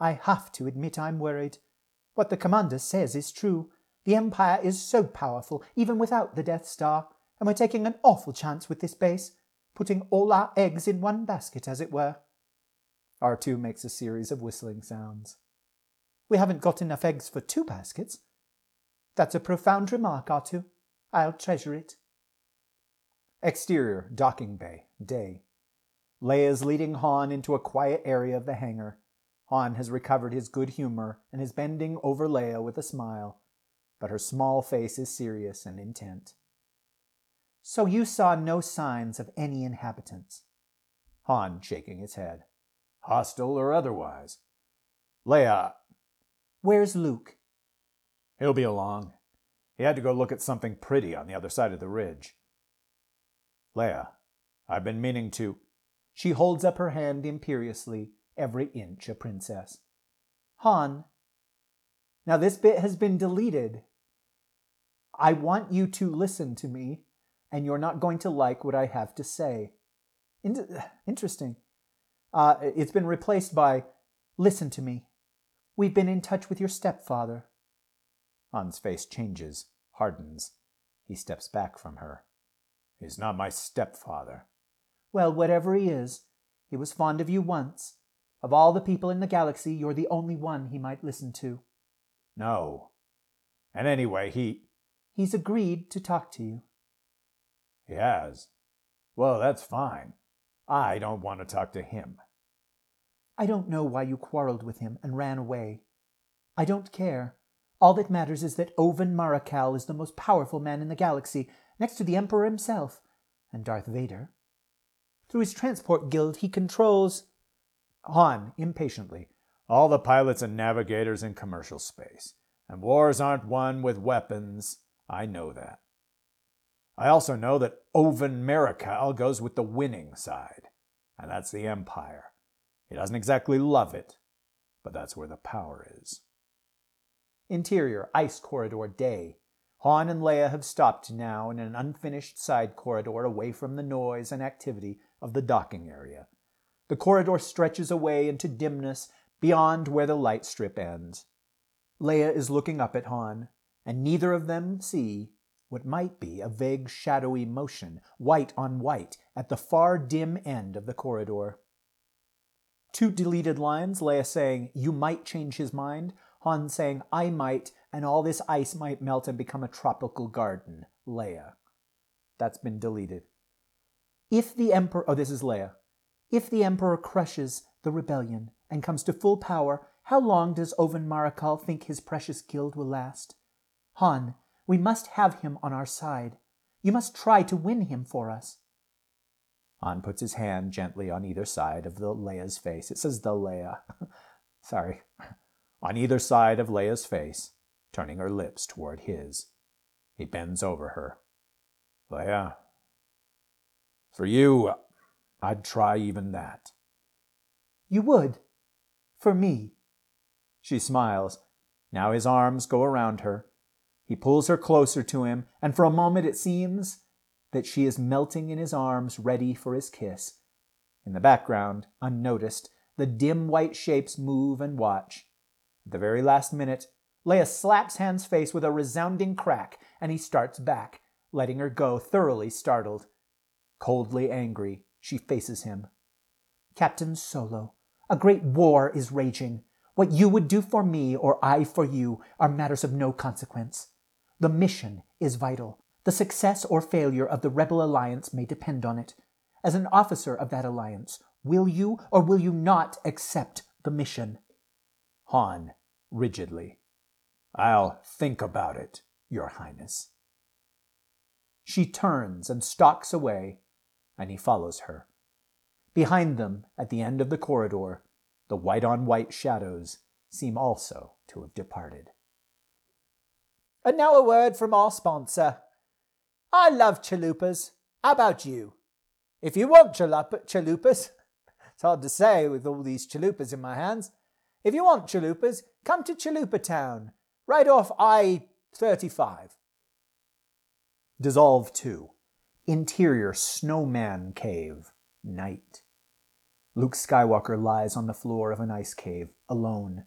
I have to admit I'm worried. What the commander says is true. The Empire is so powerful, even without the Death Star, and we're taking an awful chance with this base. Putting all our eggs in one basket, as it were. R2 makes a series of whistling sounds. We haven't got enough eggs for two baskets. That's a profound remark, R2. I'll treasure it. Exterior, docking bay, day. Leia's leading Han into a quiet area of the hangar. Han has recovered his good humor and is bending over Leia with a smile, but her small face is serious and intent. So you saw no signs of any inhabitants? Han shaking his head. Hostile or otherwise. Leia. Where's Luke? He'll be along. He had to go look at something pretty on the other side of the ridge. Leia. I've been meaning to... She holds up her hand imperiously, every inch a princess. Han. Now this bit has been deleted. I want you to listen to me, and you're not going to like what I have to say. Interesting. It's been replaced by, listen to me. We've been in touch with your stepfather. Han's face changes, hardens. He steps back from her. He's not my stepfather. Well, whatever he is, he was fond of you once. Of all the people in the galaxy, you're the only one he might listen to. No. And anyway, He's agreed to talk to you. He has? Well, that's fine. I don't want to talk to him. I don't know why you quarreled with him and ran away. I don't care. All that matters is that Ovan Marical is the most powerful man in the galaxy, next to the Emperor himself, and Darth Vader. Through his transport guild, he controls... Han, impatiently. All the pilots and navigators in commercial space. And wars aren't won with weapons. I know that. I also know that Ovan Marical goes with the winning side. And that's the Empire. He doesn't exactly love it, but that's where the power is. Interior, ice corridor, day. Han and Leia have stopped now in an unfinished side corridor away from the noise and activity of the docking area. The corridor stretches away into dimness beyond where the light strip ends. Leia is looking up at Han, and neither of them see what might be a vague shadowy motion, white on white, at the far dim end of the corridor. Two deleted lines, Leia saying, you might change his mind, Han saying, I might, and all this ice might melt and become a tropical garden. Leia. That's been deleted. If the Emperor... Oh, this is Leia. If the Emperor crushes the rebellion and comes to full power, how long does Ovan Marical think his precious guild will last? Han, we must have him on our side. You must try to win him for us. Han puts his hand gently on either side of the Leia's face. It says the Leia. Sorry. On either side of Leia's face, turning her lips toward his. He bends over her. Leia, for you, I'd try even that. You would? For me? She smiles. Now his arms go around her. He pulls her closer to him, and for a moment it seems that she is melting in his arms, ready for his kiss. In the background, unnoticed, the dim white shapes move and watch. At the very last minute, Leia slaps Han's face with a resounding crack, and he starts back, letting her go, thoroughly startled. Coldly angry, she faces him. Captain Solo, a great war is raging. What you would do for me, or I for you, are matters of no consequence. The mission is vital. The success or failure of the Rebel Alliance may depend on it. As an officer of that alliance, will you or will you not accept the mission? Han, rigidly. I'll think about it, Your Highness. She turns and stalks away, and he follows her. Behind them, at the end of the corridor, the white-on-white shadows seem also to have departed. And now a word from our sponsor. I love chalupas. How about you? If you want chalupas, it's hard to say with all these chalupas in my hands. If you want chalupas, come to Chalupa Town. Right off I-35. Dissolve 2. Interior Snowman Cave. Night. Luke Skywalker lies on the floor of an ice cave, alone.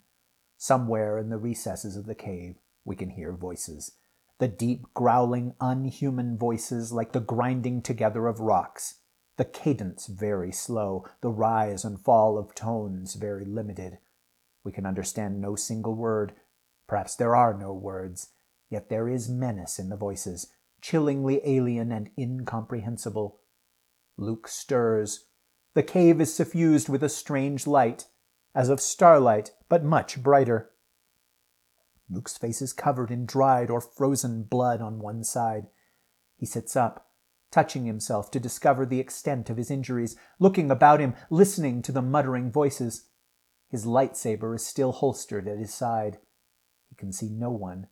Somewhere in the recesses of the cave, we can hear voices. The deep, growling, unhuman voices like the grinding together of rocks. The cadence very slow, the rise and fall of tones very limited. We can understand no single word. Perhaps there are no words, yet there is menace in the voices, chillingly alien and incomprehensible. Luke stirs. The cave is suffused with a strange light, as of starlight, but much brighter. Luke's face is covered in dried or frozen blood on one side. He sits up, touching himself to discover the extent of his injuries, looking about him, listening to the muttering voices. His lightsaber is still holstered at his side. He can see no one.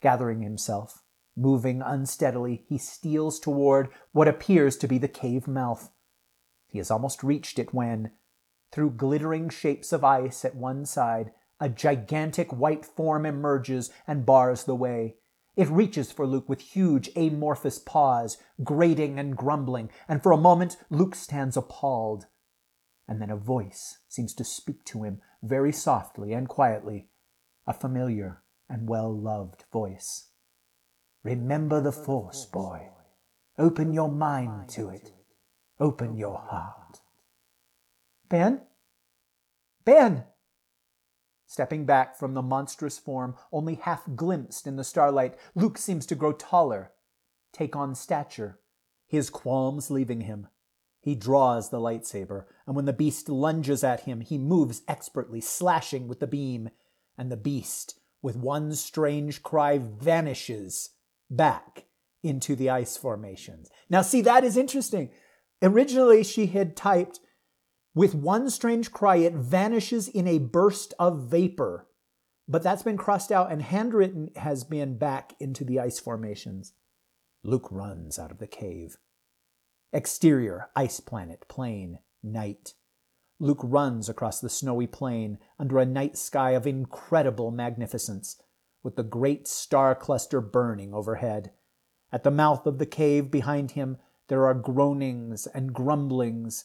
Gathering himself, moving unsteadily, he steals toward what appears to be the cave mouth. He has almost reached it when, through glittering shapes of ice at one side, a gigantic white form emerges and bars the way. It reaches for Luke with huge amorphous paws, grating and grumbling, and for a moment Luke stands appalled. And then a voice seems to speak to him very softly and quietly, a familiar and well-loved voice. "Remember the Force, boy. Open your mind to it. Open your heart." "Ben? Ben!" Stepping back from the monstrous form, only half-glimpsed in the starlight, Luke seems to grow taller, take on stature, his qualms leaving him. He draws the lightsaber, and when the beast lunges at him, he moves expertly, slashing with the beam, and the beast, with one strange cry, vanishes back into the ice formations. Now, see, that is interesting. Originally, she had typed, "With one strange cry, it vanishes in a burst of vapor." But that's been crossed out, and handwritten has been "back into the ice formations." Luke runs out of the cave. Exterior, ice planet, plain, night. Luke runs across the snowy plain under a night sky of incredible magnificence, with the great star cluster burning overhead. At the mouth of the cave behind him, there are groanings and grumblings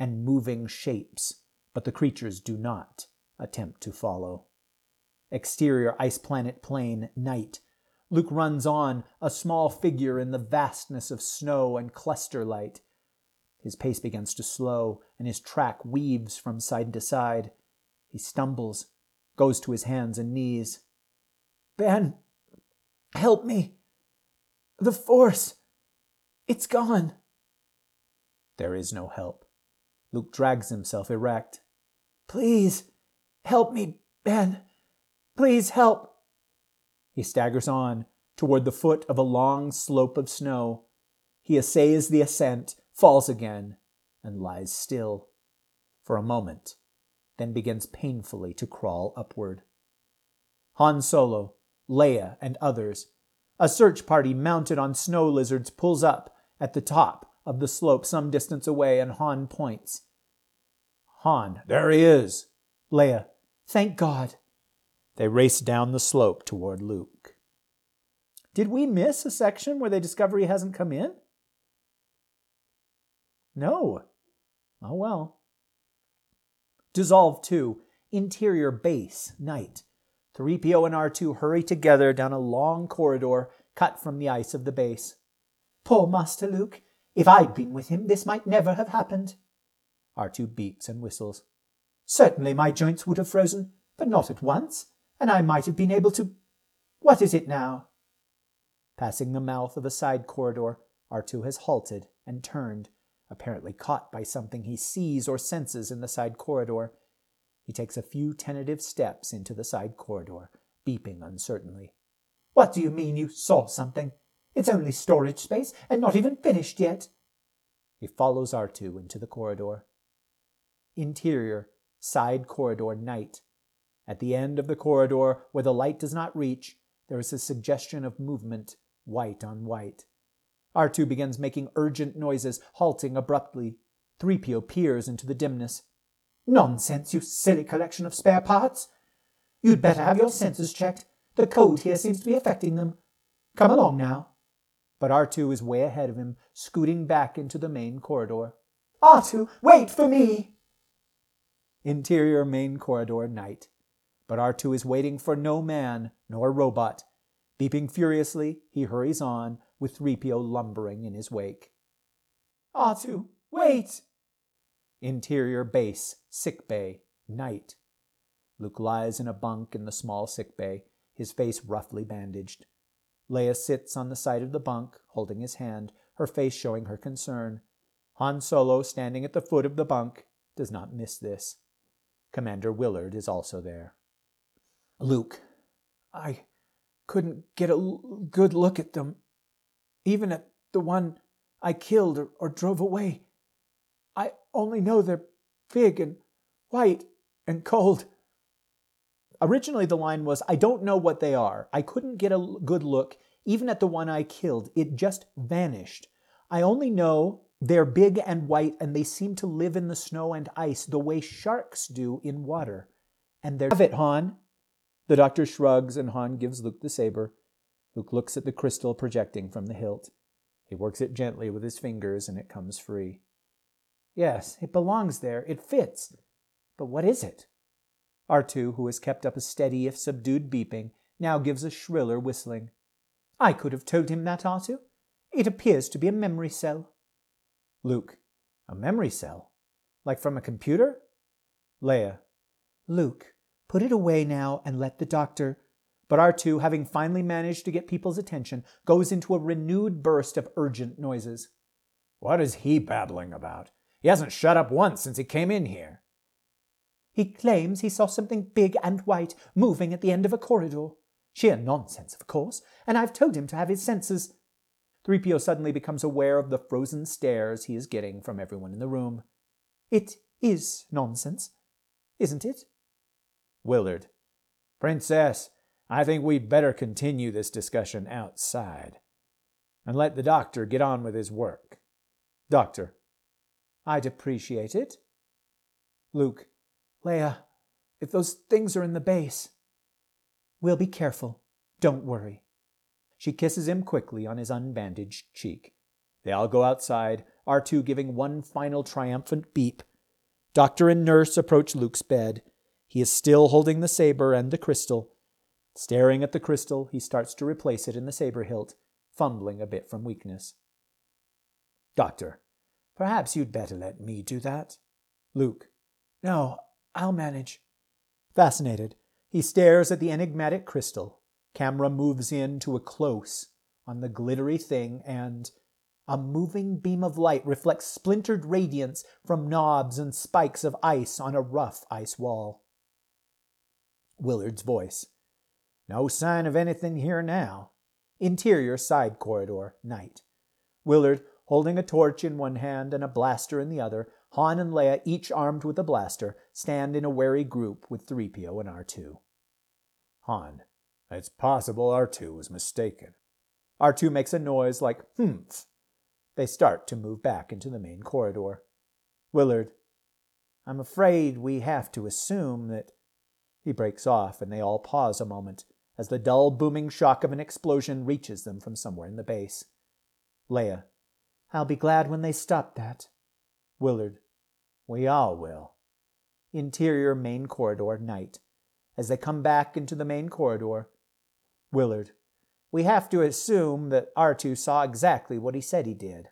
and moving shapes, but the creatures do not attempt to follow. Exterior, ice planet, plain, night. Luke runs on, a small figure in the vastness of snow and cluster light. His pace begins to slow, and his track weaves from side to side. He stumbles, goes to his hands and knees. "Ben, help me. The Force. It's gone." There is no help. Luke drags himself erect. "Please, help me, Ben. Please help." He staggers on toward the foot of a long slope of snow. He essays the ascent, falls again, and lies still for a moment, then begins painfully to crawl upward. Han Solo, Leia, and others. A search party mounted on snow lizards pulls up at the top of the slope some distance away, and Han points. Han, "There he is." Leia, "Thank God." They race down the slope toward Luke. Did we miss a section where they discover he hasn't come in? No. Oh well. Dissolve 2. Interior base, night. 3PO and R2 hurry together down a long corridor cut from the ice of the base. "Poor Master Luke. If I'd been with him, this might never have happened." R2 beeps and whistles. "Certainly my joints would have frozen, but not at once, and I might have been able to... What is it now?" Passing the mouth of a side corridor, R2 has halted and turned, apparently caught by something he sees or senses in the side corridor. He takes a few tentative steps into the side corridor, beeping uncertainly. "What do you mean you saw something? It's only storage space, and not even finished yet." He follows R2 into the corridor. Interior, side corridor, night. At the end of the corridor, where the light does not reach, there is a suggestion of movement, white on white. R2 begins making urgent noises, halting abruptly. 3PO peers into the dimness. "Nonsense, you silly collection of spare parts. You'd better have your senses checked. The code here seems to be affecting them. Come along now." But R2 is way ahead of him, scooting back into the main corridor. "R2, wait for me!" Interior main corridor, night. But R2 is waiting for no man, nor robot. Beeping furiously, he hurries on, with 3PO lumbering in his wake. "R2, wait!" Interior base, sickbay, night. Luke lies in a bunk in the small sickbay, his face roughly bandaged. Leia sits on the side of the bunk, holding his hand, her face showing her concern. Han Solo, standing at the foot of the bunk, does not miss this. Commander Willard is also there. "Luke, I couldn't get a good look at them, even at the one I killed or drove away. I only know they're big and white and cold. Originally, the line was, I don't know what they are. I couldn't get a good look, even at the one I killed. It just vanished. I only know they're big and white, and they seem to live in the snow and ice the way sharks do in water. And they're... Have it, Han. The doctor shrugs, and Han gives Luke the saber. Luke looks at the crystal projecting from the hilt. He works it gently with his fingers, and it comes free. Yes, it belongs there. It fits. But what is it? R2, who has kept up a steady if subdued beeping, now gives a shriller whistling. I could have told him that, R2. It appears to be a memory cell. Luke. A memory cell? Like from a computer? Leia. Luke, put it away now and let the doctor... But R2, having finally managed to get people's attention, goes into a renewed burst of urgent noises. What is he babbling about? He hasn't shut up once since he came in here. He claims he saw something big and white moving at the end of a corridor. Sheer nonsense, of course, and I've told him to have his senses... 3PO suddenly becomes aware of the frozen stares he is getting from everyone in the room. It is nonsense, isn't it? Willard. Princess, I think we'd better continue this discussion outside and let the doctor get on with his work. Doctor. I'd appreciate it. Luke. Leia, if those things are in the base... We'll be careful. Don't worry. She kisses him quickly on his unbandaged cheek. They all go outside, R2 giving one final triumphant beep. Doctor and nurse approach Luke's bed. He is still holding the saber and the crystal. Staring at the crystal, he starts to replace it in the saber hilt, fumbling a bit from weakness. Doctor, perhaps you'd better let me do that. Luke, no, I'll manage. Fascinated, he stares at the enigmatic crystal. Camera moves in to a close on the glittery thing, and a moving beam of light reflects splintered radiance from knobs and spikes of ice on a rough ice wall. Willard's voice. No sign of anything here now. Interior side corridor, night. Willard, holding a torch in one hand and a blaster in the other, Han and Leia, each armed with a blaster, stand in a wary group with 3PO and R2. Han. It's possible R2 was mistaken. R2 makes a noise like, humph. They start to move back into the main corridor. Willard. I'm afraid we have to assume that... He breaks off, and they all pause a moment as the dull booming shock of an explosion reaches them from somewhere in the base. Leia. I'll be glad when they stop that. Willard. We all will. Interior main corridor, night. As they come back into the main corridor, Willard. We have to assume that R2 saw exactly what he said he did.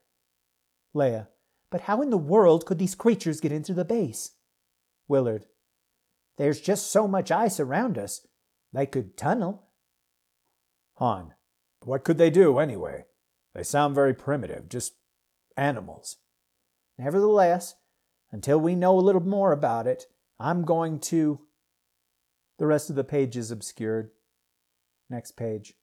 Leia. But how in the world could these creatures get into the base? Willard. There's just so much ice around us. They could tunnel. Han. What could they do, anyway? They sound very primitive, just animals. Nevertheless, until we know a little more about it, I'm going to... The rest of the page is obscured. Next page.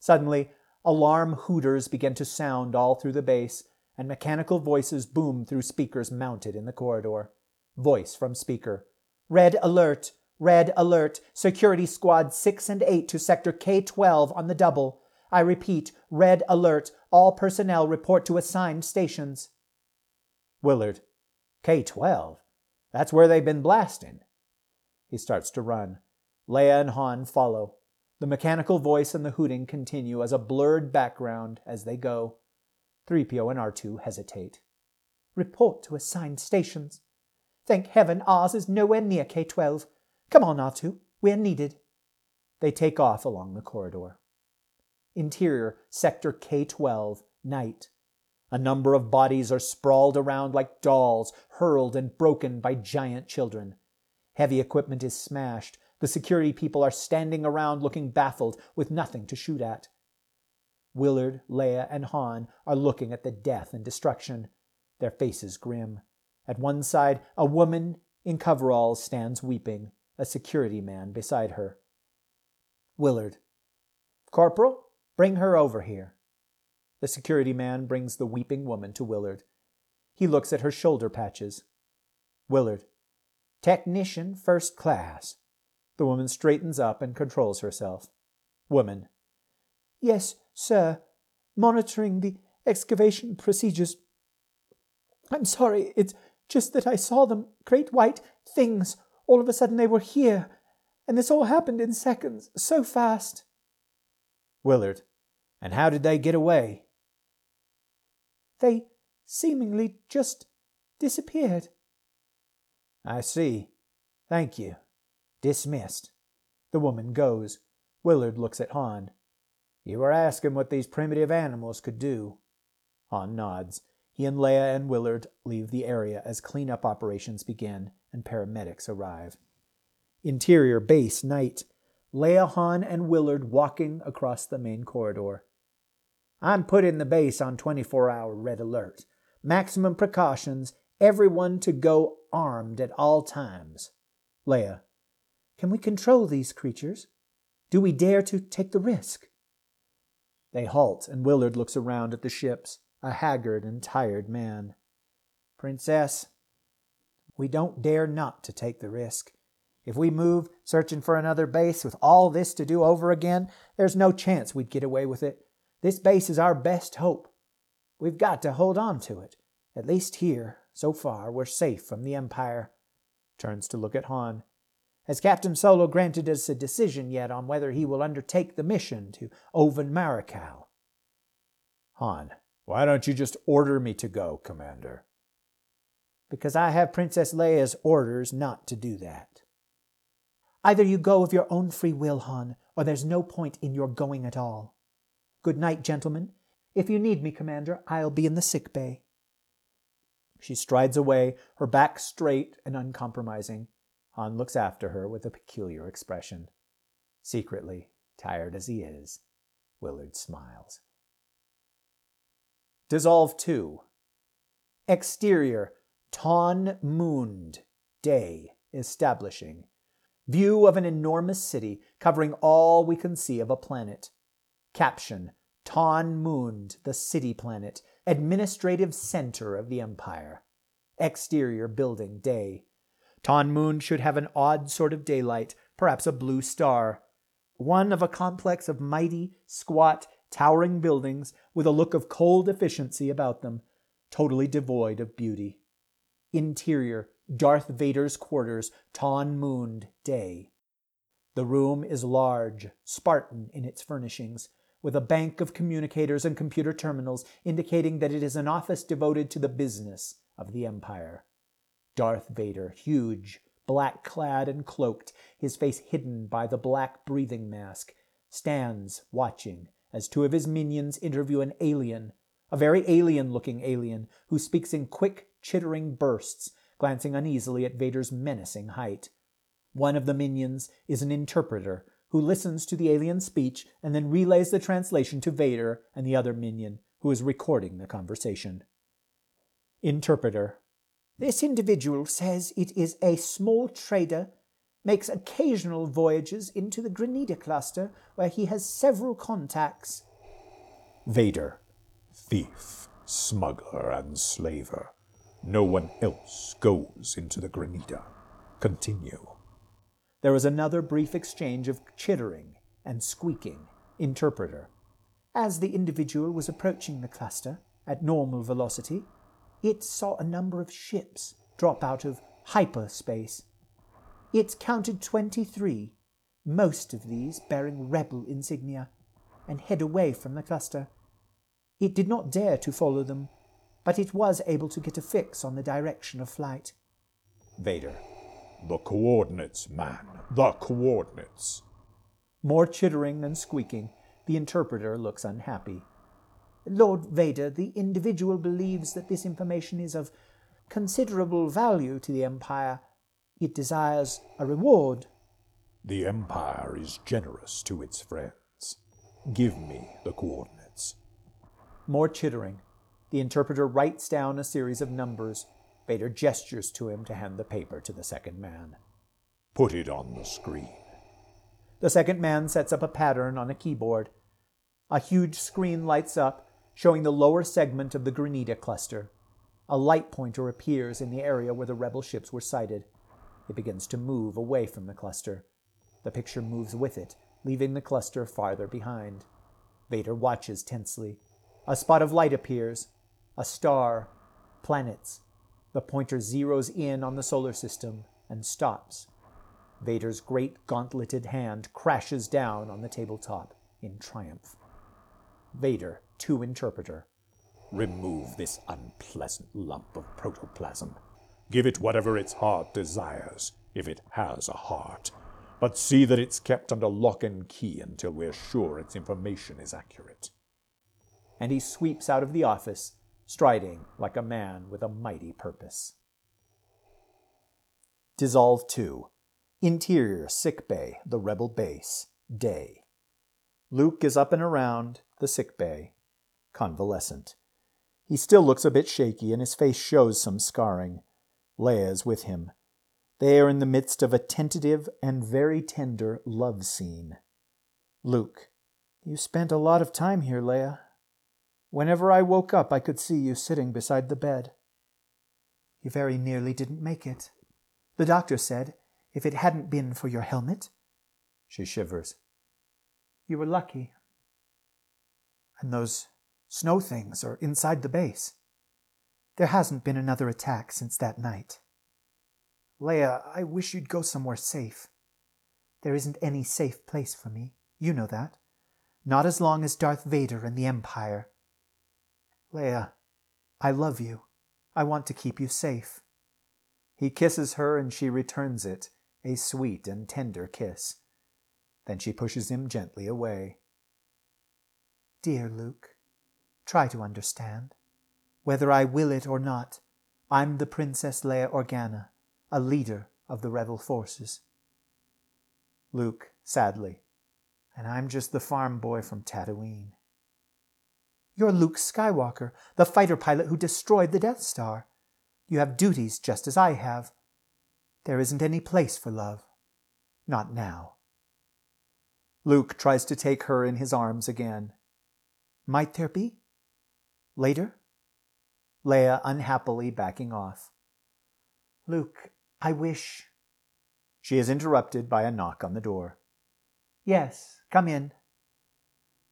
Suddenly, alarm hooters begin to sound all through the base, and mechanical voices boom through speakers mounted in the corridor. Voice from speaker. Red alert! Red alert! Security squad 6 and 8 to sector K-12 on the double. I repeat, red alert. All personnel report to assigned stations. Willard. K-12? That's where they've been blasting. He starts to run. Leia and Han follow. The mechanical voice and the hooting continue as a blurred background as they go. 3PO and R2 hesitate. Report to assigned stations. Thank heaven ours is nowhere near K-12. Come on, R2. We're needed. They take off along the corridor. Interior, sector K-12, night. A number of bodies are sprawled around like dolls, hurled and broken by giant children. Heavy equipment is smashed. The security people are standing around looking baffled with nothing to shoot at. Willard, Leia, and Han are looking at the death and destruction, their faces grim. At one side, a woman in coveralls stands weeping, a security man beside her. Willard. Corporal, bring her over here. The security man brings the weeping woman to Willard. He looks at her shoulder patches. Willard. Technician, first class. The woman straightens up and controls herself. Woman. Yes, sir. Monitoring the excavation procedures. I'm sorry, it's just that I saw them, great white things. All of a sudden they were here. And this all happened in seconds, so fast. Willard. And how did they get away? They seemingly just disappeared. I see. Thank you. Dismissed. The woman goes. Willard looks at Han. You were asking what these primitive animals could do. Han nods. He and Leia and Willard leave the area as cleanup operations begin and paramedics arrive. Interior base night. Leia, Han, and Willard walking across the main corridor. I'm put in the base on 24-hour red alert. Maximum precautions. Everyone to go armed at all times. Leia. Can we control these creatures? Do we dare to take the risk? They halt, and Willard looks around at the ships, a haggard and tired man. Princess, we don't dare not to take the risk. If we move, searching for another base with all this to do over again, there's no chance we'd get away with it. This base is our best hope. We've got to hold on to it. At least here, so far, we're safe from the Empire. Turns to look at Han. Has Captain Solo granted us a decision yet on whether he will undertake the mission to Ovan Marical? Han. Why don't you just order me to go, Commander? Because I have Princess Leia's orders not to do that. Either you go of your own free will, Han, or there's no point in your going at all. Good night, gentlemen. If you need me, Commander, I'll be in the sick bay. She strides away, her back straight and uncompromising. Han looks after her with a peculiar expression. Secretly, tired as he is, Willard smiles. Dissolve 2. Exterior, Ton Moond, day, establishing. View of an enormous city covering all we can see of a planet. Caption, Ton Moond, the city planet, administrative center of the Empire. Exterior building, day. Ton Moond should have an odd sort of daylight, perhaps a blue star. One of a complex of mighty, squat, towering buildings with a look of cold efficiency about them, totally devoid of beauty. Interior, Darth Vader's quarters, Ton Moond, day. The room is large, Spartan in its furnishings, with a bank of communicators and computer terminals indicating that it is an office devoted to the business of the Empire. Darth Vader, huge, black-clad and cloaked, his face hidden by the black breathing mask, stands watching as two of his minions interview an alien, a very alien-looking alien, who speaks in quick, chittering bursts, glancing uneasily at Vader's menacing height. One of the minions is an interpreter, who listens to the alien speech and then relays the translation to Vader and the other minion, who is recording the conversation. Interpreter. This individual says it is a small trader, makes occasional voyages into the Granita Cluster, where he has several contacts. Vader. Thief, smuggler, and slaver. No one else goes into the Granita. Continue. There was another brief exchange of chittering and squeaking. Interpreter. As the individual was approaching the cluster at normal velocity, it saw a number of ships drop out of hyperspace. It counted 23, most of these bearing rebel insignia, and head away from the cluster. It did not dare to follow them, but it was able to get a fix on the direction of flight. Vader. The coordinates, man. The coordinates. More chittering and squeaking. The interpreter looks unhappy. Lord Vader, the individual believes that this information is of considerable value to the Empire. It desires a reward. The Empire is generous to its friends. Give me the coordinates. More chittering. The interpreter writes down a series of numbers. Vader gestures to him to hand the paper to the second man. Put it on the screen. The second man sets up a pattern on a keyboard. A huge screen lights up, showing the lower segment of the Granita Cluster. A light pointer appears in the area where the Rebel ships were sighted. It begins to move away from the cluster. The picture moves with it, leaving the cluster farther behind. Vader watches tensely. A spot of light appears. A star. Planets. The pointer zeroes in on the solar system and stops. Vader's great gauntleted hand crashes down on the tabletop in triumph. Vader to Interpreter. Remove this unpleasant lump of protoplasm. Give it whatever its heart desires, if it has a heart. But see that it's kept under lock and key until we're sure its information is accurate. And he sweeps out of the office, striding like a man with a mighty purpose. Dissolve 2. Interior sick bay, the Rebel base. Day. Luke is up and around the sick bay, convalescent. He still looks a bit shaky, and his face shows some scarring. Leia is with him. They are in the midst of a tentative and very tender love scene. Luke. You spent a lot of time here, Leia. Whenever I woke up, I could see you sitting beside the bed. You very nearly didn't make it. The doctor said, if it hadn't been for your helmet. She shivers. You were lucky. And those snow things are inside the base. There hasn't been another attack since that night. Leia, I wish you'd go somewhere safe. There isn't any safe place for me. You know that. Not as long as Darth Vader and the Empire. Leia, I love you. I want to keep you safe. He kisses her and she returns it, a sweet and tender kiss. Then she pushes him gently away. Dear Luke, try to understand. Whether I will it or not, I'm the Princess Leia Organa, a leader of the Rebel forces. Luke, sadly, and I'm just the farm boy from Tatooine. You're Luke Skywalker, the fighter pilot who destroyed the Death Star. You have duties just as I have. There isn't any place for love. Not now. Luke tries to take her in his arms again. Might there be? Later? Leia unhappily backing off. Luke, I wish... She is interrupted by a knock on the door. Yes, come in.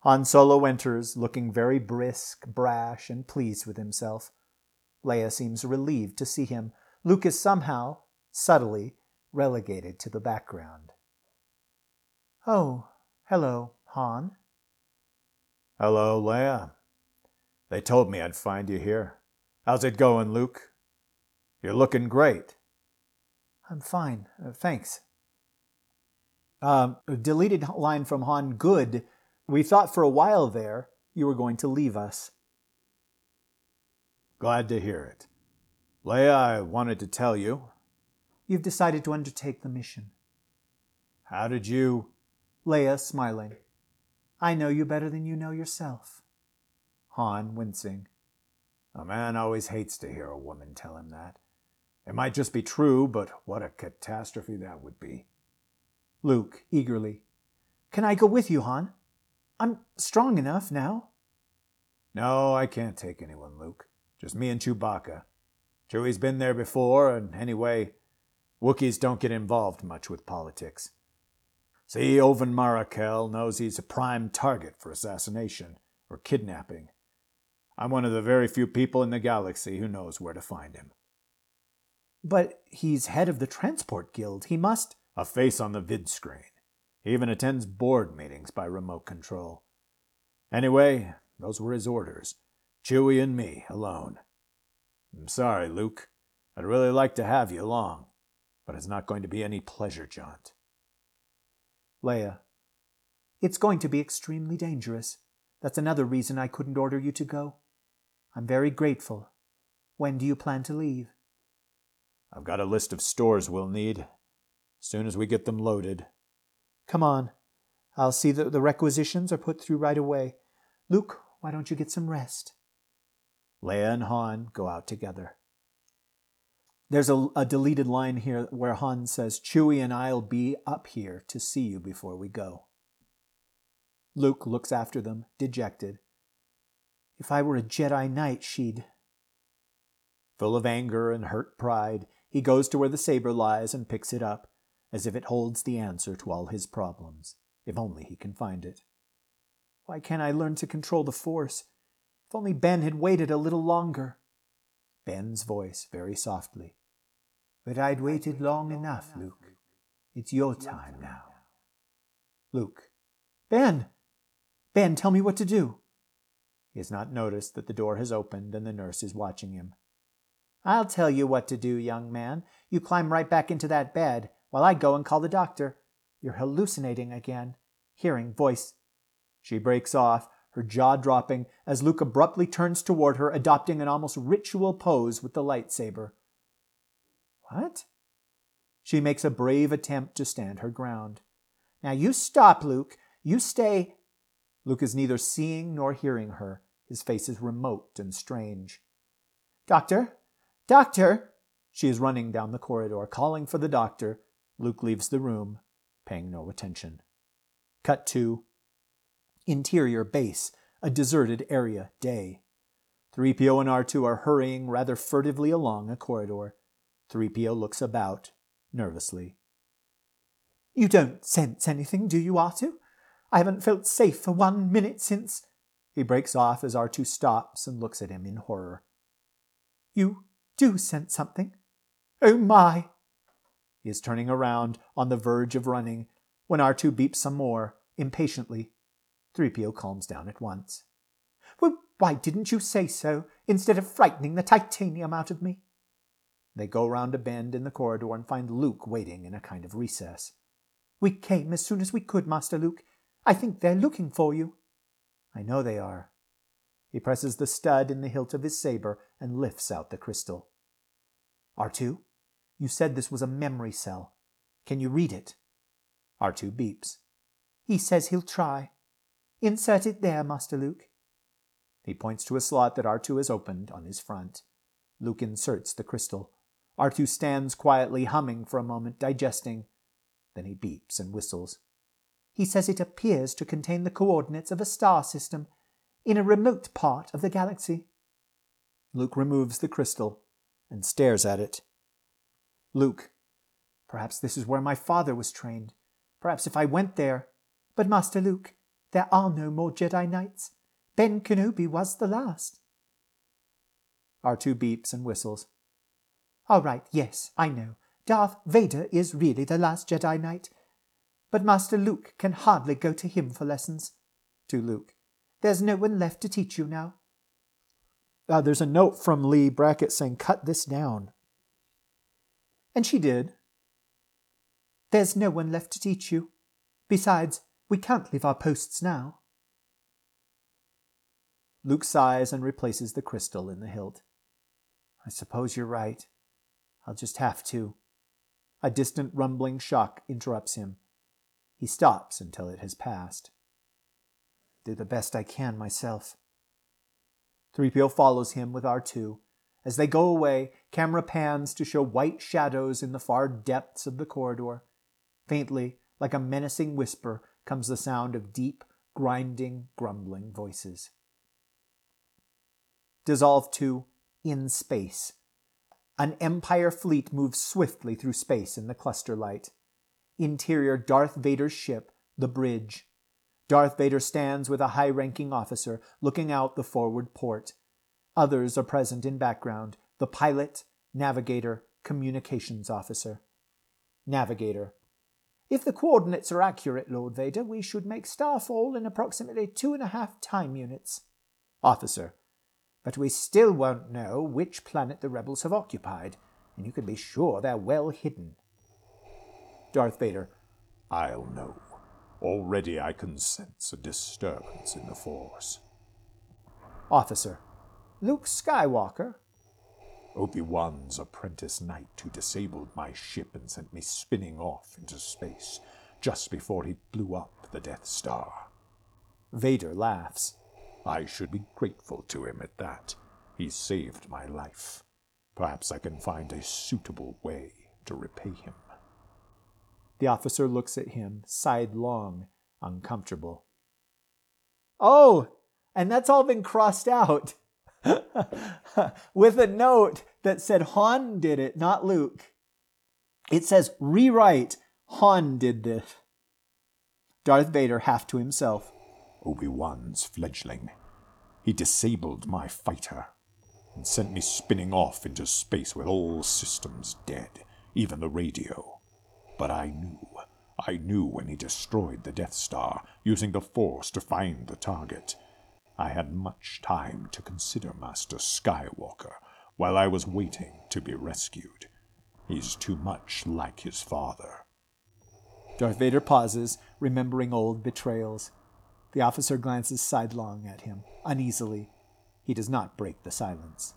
Han Solo enters, looking very brisk, brash, and pleased with himself. Leia seems relieved to see him. Luke is somehow, subtly, relegated to the background. Oh, hello, Han. Hello, Leia. They told me I'd find you here. How's it going, Luke? You're looking great. I'm fine, thanks. Deleted line from Han, good. We thought for a while there you were going to leave us. Glad to hear it. Leia, I wanted to tell you. You've decided to undertake the mission. How did you... Leia, smiling. I know you better than you know yourself. Han, wincing. A man always hates to hear a woman tell him that. It might just be true, but what a catastrophe that would be. Luke, eagerly. Can I go with you, Han? I'm strong enough now. No, I can't take anyone, Luke. Just me and Chewbacca. Chewie's been there before, and anyway, Wookiees don't get involved much with politics. See, Ovan Marical knows he's a prime target for assassination or kidnapping. I'm one of the very few people in the galaxy who knows where to find him. But he's head of the Transport Guild. He must... A face on the vid screen. He even attends board meetings by remote control. Anyway, those were his orders. Chewie and me, alone. I'm sorry, Luke. I'd really like to have you along, but it's not going to be any pleasure jaunt. Leia. It's going to be extremely dangerous. That's another reason I couldn't order you to go. I'm very grateful. When do you plan to leave? I've got a list of stores we'll need, as soon as we get them loaded. Come on. I'll see that the requisitions are put through right away. Luke, why don't you get some rest? Leia and Han go out together. There's a deleted line here where Han says, Chewie and I'll be up here to see you before we go. Luke looks after them, dejected. If I were a Jedi Knight, she'd... Full of anger and hurt pride, he goes to where the saber lies and picks it up, as if it holds the answer to all his problems, if only he can find it. Why can't I learn to control the Force? If only Ben had waited a little longer. Ben's voice, very softly. But I'd waited long enough, Luke. It's your time now. Luke. Ben! Ben, tell me what to do. He has not noticed that the door has opened and the nurse is watching him. I'll tell you what to do, young man. You climb right back into that bed while I go and call the doctor. You're hallucinating again. Hearing voice. She breaks off, her jaw dropping, as Luke abruptly turns toward her, adopting an almost ritual pose with the lightsaber. What? She makes a brave attempt to stand her ground. Now you stop, Luke. You stay... Luke is neither seeing nor hearing her. His face is remote and strange. Doctor! Doctor! She is running down the corridor, calling for the doctor. Luke leaves the room, paying no attention. Cut to interior base, a deserted area, day. 3PO and R2 are hurrying rather furtively along a corridor. 3PO looks about, nervously. You don't sense anything, do you, R2? I haven't felt safe for 1 minute since... He breaks off as R2 stops and looks at him in horror. You do sense something? Oh my! He is turning around, on the verge of running, when R2 beeps some more, impatiently. 3PO calms down at once. Well, why didn't you say so, instead of frightening the titanium out of me? They go round a bend in the corridor and find Luke waiting in a kind of recess. We came as soon as we could, Master Luke. I think they're looking for you. I know they are. He presses the stud in the hilt of his saber and lifts out the crystal. R2, you said this was a memory cell. Can you read it? R2 beeps. He says he'll try. Insert it there, Master Luke. He points to a slot that R2 has opened on his front. Luke inserts the crystal. R2 stands quietly, humming for a moment, digesting. Then he beeps and whistles. He says it appears to contain the coordinates of a star system in a remote part of the galaxy. Luke removes the crystal and stares at it. Luke, perhaps this is where my father was trained. Perhaps if I went there. But Master Luke, there are no more Jedi Knights. Ben Kenobi was the last. R2 beeps and whistles. All right, yes, I know. Darth Vader is really the last Jedi Knight. But Master Luke can hardly go to him for lessons. To Luke. There's no one left to teach you now. There's a note from Lee Brackett saying, cut this down. And she did. There's no one left to teach you. Besides, we can't leave our posts now. Luke sighs and replaces the crystal in the hilt. I suppose you're right. I'll just have to. A distant rumbling shock interrupts him. He stops until it has passed. Do the best I can myself. 3PO follows him with R2. As they go away, camera pans to show white shadows in the far depths of the corridor. Faintly, like a menacing whisper, comes the sound of deep, grinding, grumbling voices. Dissolve to in space. An Empire fleet moves swiftly through space in the cluster light. Interior Darth Vader's ship, the bridge. Darth Vader stands with a high-ranking officer, looking out the forward port. Others are present in background, the pilot, navigator, communications officer. Navigator. If the coordinates are accurate, Lord Vader, we should make starfall in approximately 2.5 time units. Officer. But we still won't know which planet the rebels have occupied, and you can be sure they're well hidden. Darth Vader. I'll know. Already I can sense a disturbance in the Force. Officer. Luke Skywalker. Obi-Wan's apprentice knight who disabled my ship and sent me spinning off into space just before he blew up the Death Star. Vader laughs. I should be grateful to him at that. He saved my life. Perhaps I can find a suitable way to repay him. The officer looks at him, sidelong, uncomfortable. Oh, And that's all been crossed out with a note that said Han did it, not Luke. It says, rewrite, Han did this. Darth Vader, half to himself. Obi-Wan's fledgling. He disabled my fighter and sent me spinning off into space with all systems dead, even the radio. But I knew when he destroyed the Death Star, using the Force to find the target. I had much time to consider Master Skywalker while I was waiting to be rescued. He's too much like his father. Darth Vader pauses, remembering old betrayals. The officer glances sidelong at him, uneasily. He does not break the silence.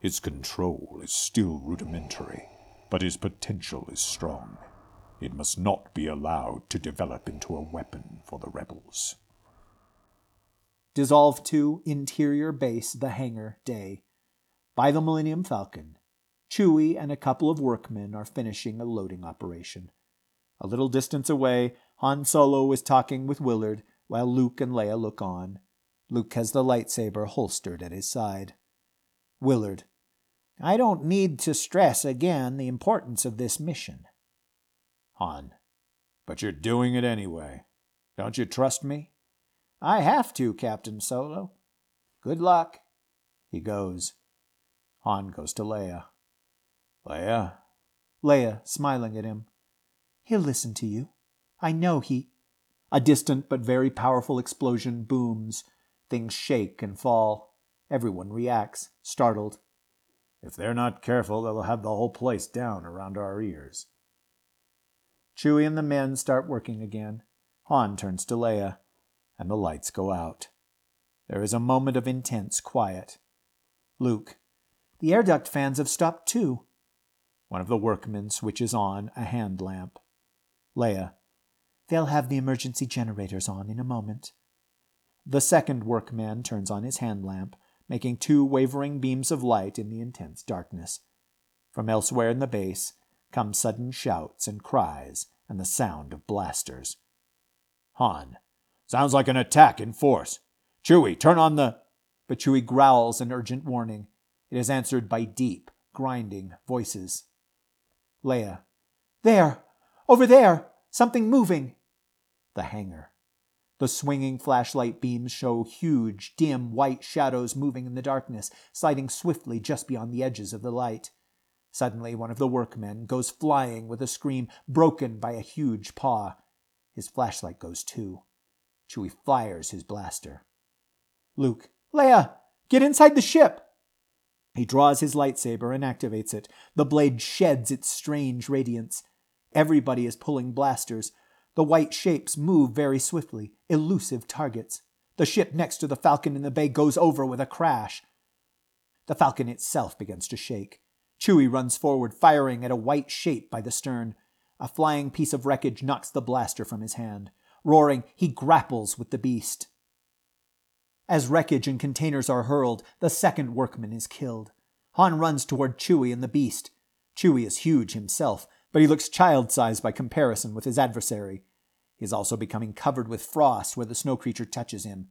His control is still rudimentary, but his potential is strong. It must not be allowed to develop into a weapon for the rebels. Dissolve to interior base, the hangar, day. By the Millennium Falcon, Chewie and a couple of workmen are finishing a loading operation. A little distance away, Han Solo is talking with Willard while Luke and Leia look on. Luke has the lightsaber holstered at his side. Willard, I don't need to stress again the importance of this mission. Han, but you're doing it anyway. Don't you trust me? I have to, Captain Solo. Good luck. He goes. Han goes to Leia. Leia? Leia, smiling at him. He'll listen to you. I know he... A distant but very powerful explosion booms. Things shake and fall. Everyone reacts, startled. If they're not careful, they'll have the whole place down around our ears. Chewie and the men start working again. Han turns to Leia, and the lights go out. There is a moment of intense quiet. Luke, the air duct fans have stopped too. One of the workmen switches on a hand lamp. Leia, they'll have the emergency generators on in a moment. The second workman turns on his hand lamp, making two wavering beams of light in the intense darkness. From elsewhere in the base come sudden shouts and cries and the sound of blasters. Han, sounds like an attack in force. Chewie, turn on the... But Chewie growls an urgent warning. It is answered by deep, grinding voices. Leia, there! Over there! Something moving! The hangar. The swinging flashlight beams show huge, dim, white shadows moving in the darkness, sliding swiftly just beyond the edges of the light. Suddenly, one of the workmen goes flying with a scream, broken by a huge paw. His flashlight goes too. Chewie fires his blaster. Luke, Leia, get inside the ship! He draws his lightsaber and activates it. The blade sheds its strange radiance. Everybody is pulling blasters. The white shapes move very swiftly, elusive targets. The ship next to the Falcon in the bay goes over with a crash. The Falcon itself begins to shake. Chewie runs forward, firing at a white shape by the stern. A flying piece of wreckage knocks the blaster from his hand. Roaring, he grapples with the beast. As wreckage and containers are hurled, the second workman is killed. Han runs toward Chewie and the beast. Chewie is huge himself, but he looks child-sized by comparison with his adversary. He is also becoming covered with frost where the snow creature touches him.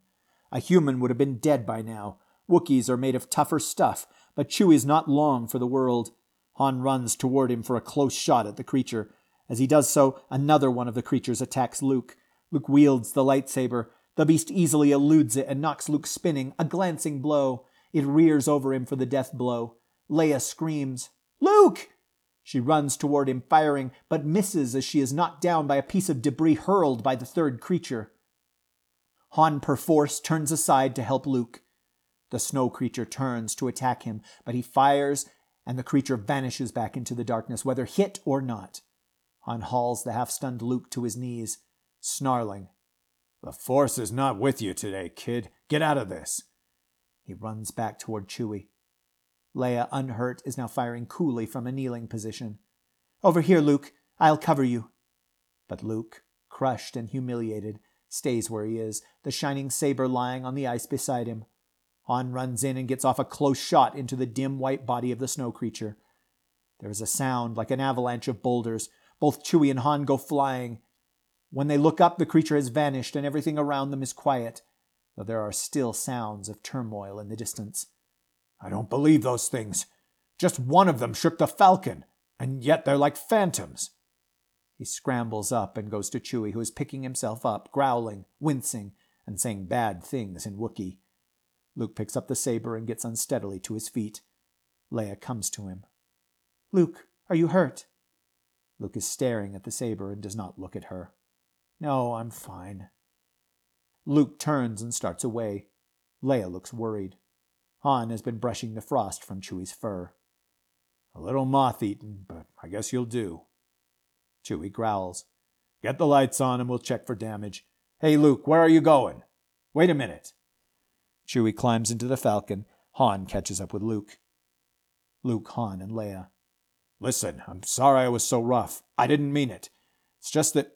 A human would have been dead by now. Wookiees are made of tougher stuff, but Chewie is not long for the world. Han runs toward him for a close shot at the creature. As he does so, another one of the creatures attacks Luke. Luke wields the lightsaber. The beast easily eludes it and knocks Luke spinning, a glancing blow. It rears over him for the death blow. Leia screams, "Luke!" She runs toward him, firing, but misses as she is knocked down by a piece of debris hurled by the third creature. Han perforce turns aside to help Luke. The snow creature turns to attack him, but he fires, and the creature vanishes back into the darkness, whether hit or not. Han hauls the half-stunned Luke to his knees, snarling. The Force is not with you today, kid. Get out of this. He runs back toward Chewie. Leia, unhurt, is now firing coolly from a kneeling position. Over here, Luke. I'll cover you. But Luke, crushed and humiliated, stays where he is, the shining saber lying on the ice beside him. Han runs in and gets off a close shot into the dim white body of the snow creature. There is a sound like an avalanche of boulders. Both Chewie and Han go flying. When they look up, the creature has vanished and everything around them is quiet. though there are still sounds of turmoil in the distance. I don't believe those things. Just one of them shook the Falcon, and yet they're like phantoms. He scrambles up and goes to Chewie, who is picking himself up, growling, wincing, and saying bad things in Wookiee. Luke picks up the saber and gets unsteadily to his feet. Leia comes to him. Luke, are you hurt? Luke is staring at the saber and does not look at her. No, I'm fine. Luke turns and starts away. Leia looks worried. Han has been brushing the frost from Chewie's fur. A little moth-eaten, but I guess you'll do. Chewie growls. Get the lights on and we'll check for damage. Hey, Luke, where are you going? Wait a minute. Chewie climbs into the Falcon. Han catches up with Luke. Luke, Han, and Leia. Listen, I'm sorry I was so rough. I didn't mean it. It's just that...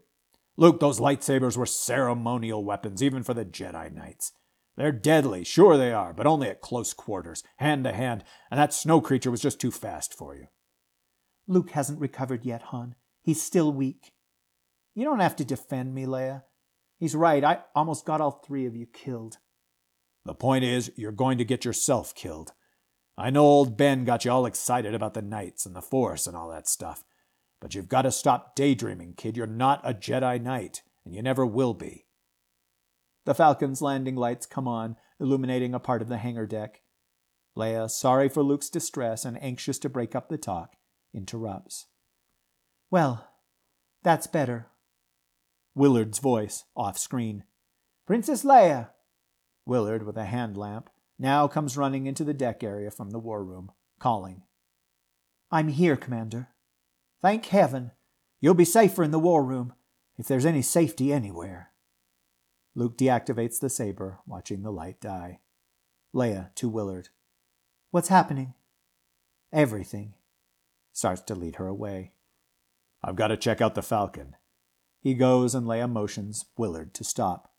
Luke, those lightsabers were ceremonial weapons, even for the Jedi Knights. They're deadly, sure they are, but only at close quarters, hand to hand, and that snow creature was just too fast for you. Luke hasn't recovered yet, Han. He's still weak. You don't have to defend me, Leia. He's right, I almost got all three of you killed. The point is, you're going to get yourself killed. I know old Ben got you all excited about the Knights and the Force and all that stuff. But you've got to stop daydreaming, kid. You're not a Jedi Knight, and you never will be. The Falcon's landing lights come on, illuminating a part of the hangar deck. Leia, sorry for Luke's distress and anxious to break up the talk, interrupts. Well, that's better. Willard's voice, off-screen. Princess Leia! Willard, with a hand lamp, now comes running into the deck area from the war room, calling. I'm here, Commander. Thank heaven. You'll be safer in the war room, if there's any safety anywhere. Luke deactivates the saber, watching the light die. Leia to Willard. What's happening? Everything. Starts to lead her away. I've got to check out the Falcon. He goes and Leia motions Willard to stop.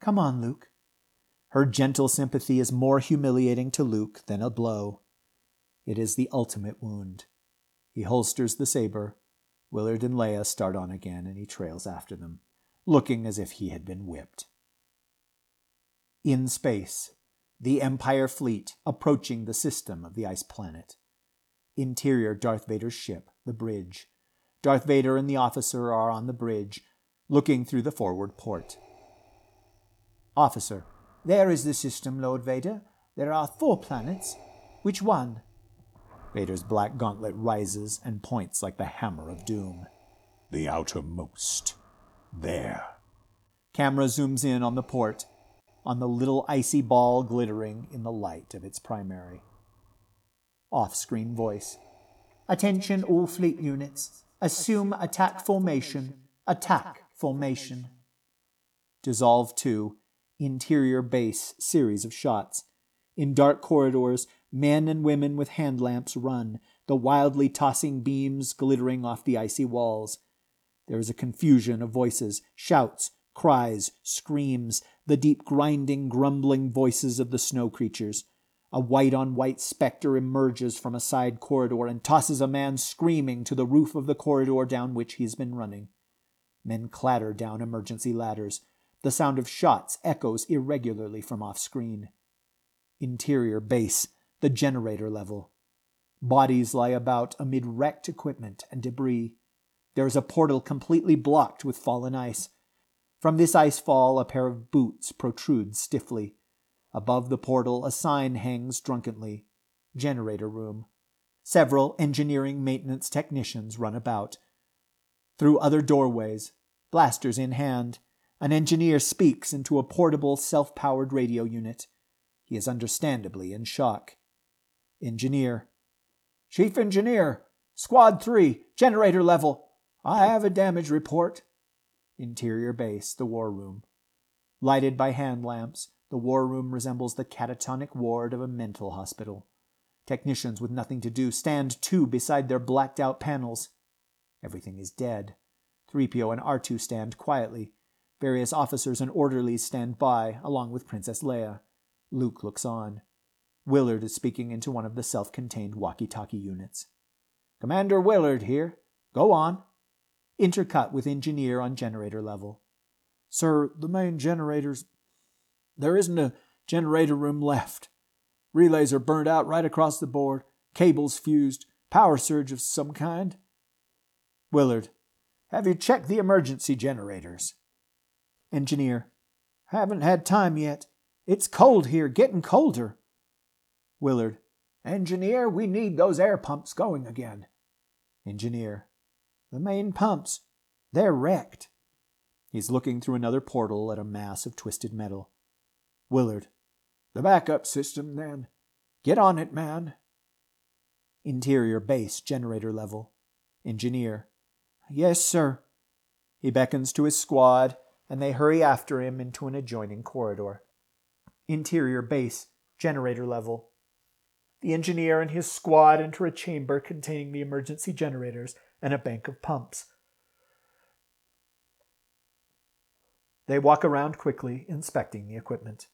Come on, Luke. Her gentle sympathy is more humiliating to Luke than a blow. It is the ultimate wound. He holsters the saber. Willard and Leia start on again, and he trails after them, looking as if he had been whipped. In space, the Empire fleet approaching the system of the ice planet. Interior Darth Vader's ship, the bridge. Darth Vader and the officer are on the bridge, looking through the forward port. Officer, there is the system, Lord Vader. There are 4 planets. Which one? Vader's black gauntlet rises and points like the hammer of doom. The outermost. There. Camera zooms in on the port, on the little icy ball glittering in the light of its primary. Off-screen voice. Attention all fleet units. Assume attack formation. Attack formation. Dissolve to interior base series of shots. In dark corridors, men and women with hand lamps run, the wildly tossing beams glittering off the icy walls. There is a confusion of voices, shouts, cries, screams, the deep grinding, grumbling voices of the snow creatures. A white-on-white specter emerges from a side corridor and tosses a man screaming to the roof of the corridor down which he's been running. Men clatter down emergency ladders. The sound of shots echoes irregularly from off-screen. Interior base. The generator level. Bodies lie about amid wrecked equipment and debris. There is a portal completely blocked with fallen ice. From this icefall, a pair of boots protrudes stiffly. Above the portal, a sign hangs drunkenly. Generator room. Several engineering maintenance technicians run about. Through other doorways, blasters in hand, an engineer speaks into a portable, self-powered radio unit. He is understandably in shock. Engineer. Chief Engineer, Squad 3, generator level. I have a damage report. Interior base, the war room. Lighted by hand lamps, the war room resembles the catatonic ward of a mental hospital. Technicians with nothing to do stand too beside their blacked-out panels. Everything is dead. 3PO and R2 stand quietly. Various officers and orderlies stand by, along with Princess Leia. Luke looks on. Willard is speaking into one of the self-contained walkie-talkie units. Commander Willard here. Go on. Intercut with engineer on generator level. Sir, the main generator's... There isn't a generator room left. Relays are burned out right across the board, cables fused, power surge of some kind. Willard, have you checked the emergency generators? Engineer, haven't had time yet. It's cold here, getting colder. Willard, engineer, we need those air pumps going again. Engineer, the main pumps, they're wrecked. He's looking through another portal at a mass of twisted metal. Willard, the backup system, then. Get on it, man. Interior base generator level. Engineer, yes, sir. He beckons to his squad, and they hurry after him into an adjoining corridor. Interior base generator level. The engineer and his squad enter a chamber containing the emergency generators and a bank of pumps. They walk around quickly, inspecting the equipment.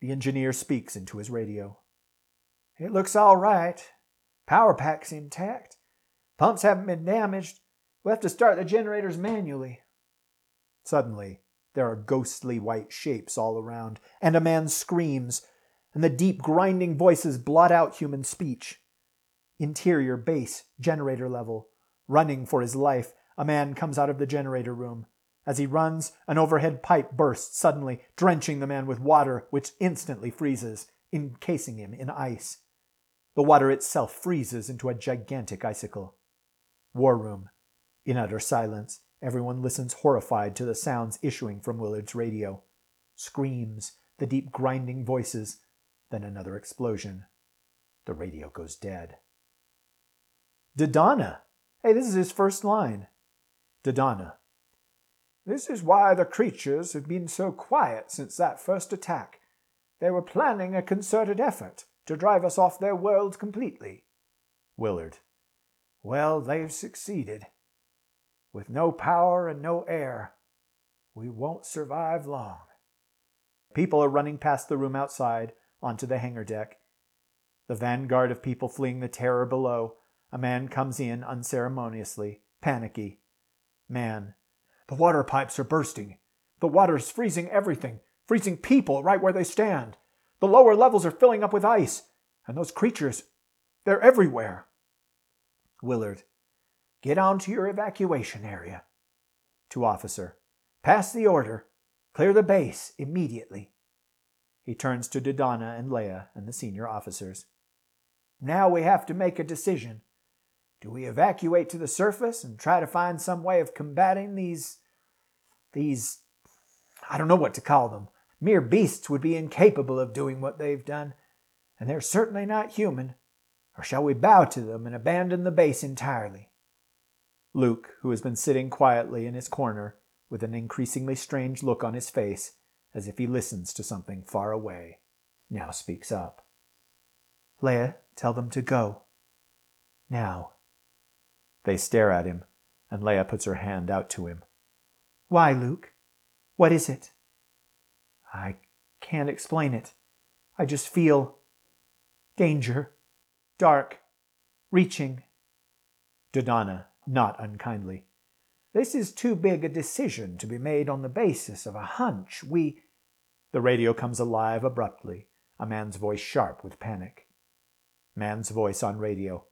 The engineer speaks into his radio. It looks all right. Power pack's intact. Pumps haven't been damaged. We'll have to start the generators manually. Suddenly, there are ghostly white shapes all around, and a man screams, and the deep grinding voices blot out human speech. Interior base, generator level. Running for his life, a man comes out of the generator room. As he runs, an overhead pipe bursts suddenly, drenching the man with water, which instantly freezes, encasing him in ice. The water itself freezes into a gigantic icicle. War room. In utter silence, everyone listens horrified to the sounds issuing from Willard's radio. Screams, the deep grinding voices, then another explosion. The radio goes dead. Dodonna! Hey, this is his first line. Dodonna. This is why the creatures have been so quiet since that first attack. They were planning a concerted effort to drive us off their world completely. Willard. Well, they've succeeded. With no power and no air, we won't survive long. People are running past the room outside, onto the hangar deck. The vanguard of people fleeing the terror below. A man comes in unceremoniously, panicky. Man. The water pipes are bursting. The water's freezing everything, freezing people right where they stand. The lower levels are filling up with ice. And those creatures, they're everywhere. Willard, get on to your evacuation area. To officer, pass the order. Clear the base immediately. He turns to Dodonna and Leia and the senior officers. Now we have to make a decision. Do we evacuate to the surface and try to find some way of combating these, I don't know what to call them. Mere beasts would be incapable of doing what they've done, and they're certainly not human. Or shall we bow to them and abandon the base entirely? Luke, who has been sitting quietly in his corner, with an increasingly strange look on his face, as if he listens to something far away, now speaks up. Leia, tell them to go. Now. They stare at him, and Leia puts her hand out to him. Why, Luke? What is it? I can't explain it. I just feel danger, dark, reaching. Dodonna, not unkindly. This is too big a decision to be made on the basis of a hunch. We... The radio comes alive abruptly, a man's voice sharp with panic. Man's voice on radio.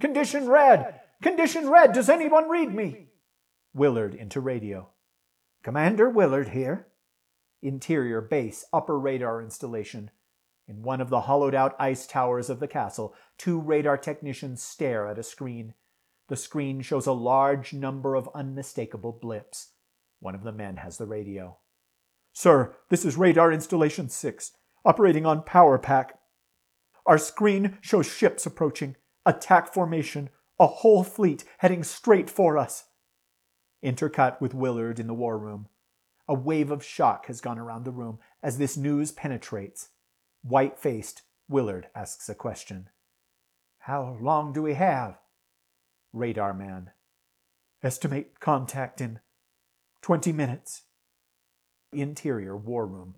Condition red! Condition red! Does anyone read me? Willard into radio. Commander Willard here. Interior base, upper radar installation. In one of the hollowed-out ice towers of the castle, two radar technicians stare at a screen. The screen shows a large number of unmistakable blips. One of the men has the radio. Sir, this is radar installation 6, operating on power pack. Our screen shows ships approaching. Attack formation. A whole fleet heading straight for us. Intercut with Willard in the war room. A wave of shock has gone around the room as this news penetrates. White-faced, Willard asks a question. How long do we have? Radar man. Estimate contact in 20 minutes. Interior war room.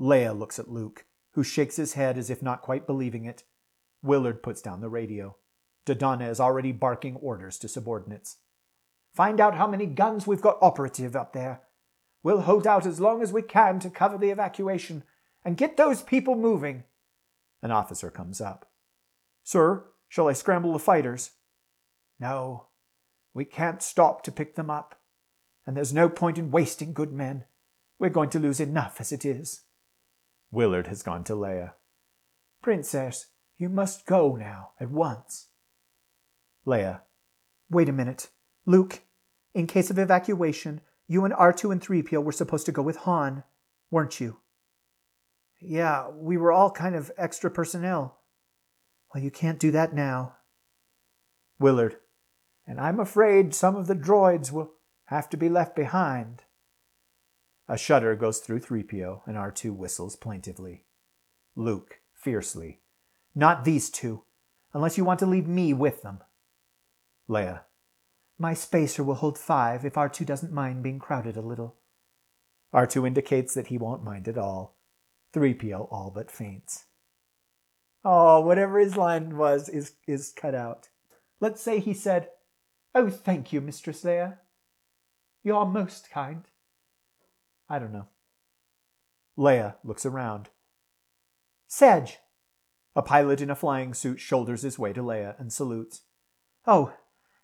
Leia looks at Luke, who shakes his head as if not quite believing it. Willard puts down the radio. Dodonna is already barking orders to subordinates. Find out how many guns we've got operative up there. We'll hold out as long as we can to cover the evacuation and get those people moving. An officer comes up. Sir, shall I scramble the fighters? No, we can't stop to pick them up. And there's no point in wasting good men. We're going to lose enough as it is. Willard has gone to Leia. Princess, you must go now, at once. Leia. Wait a minute. Luke, in case of evacuation, you and R2 and 3PO were supposed to go with Han, weren't you? Yeah, we were all kind of extra personnel. Well, you can't do that now. Willard. And I'm afraid some of the droids will have to be left behind. A shudder goes through 3PO, and R2 whistles plaintively. Luke, fiercely. Not these two, unless you want to leave me with them. Leia. My spacer will hold 5 if R2 doesn't mind being crowded a little. R2 indicates that he won't mind at all. 3PO all but faints. Oh, whatever his line was is cut out. Let's say he said, Oh, thank you, Mistress Leia. You are most kind. I don't know. Leia looks around. Sedge! A pilot in a flying suit shoulders his way to Leia and salutes. Oh,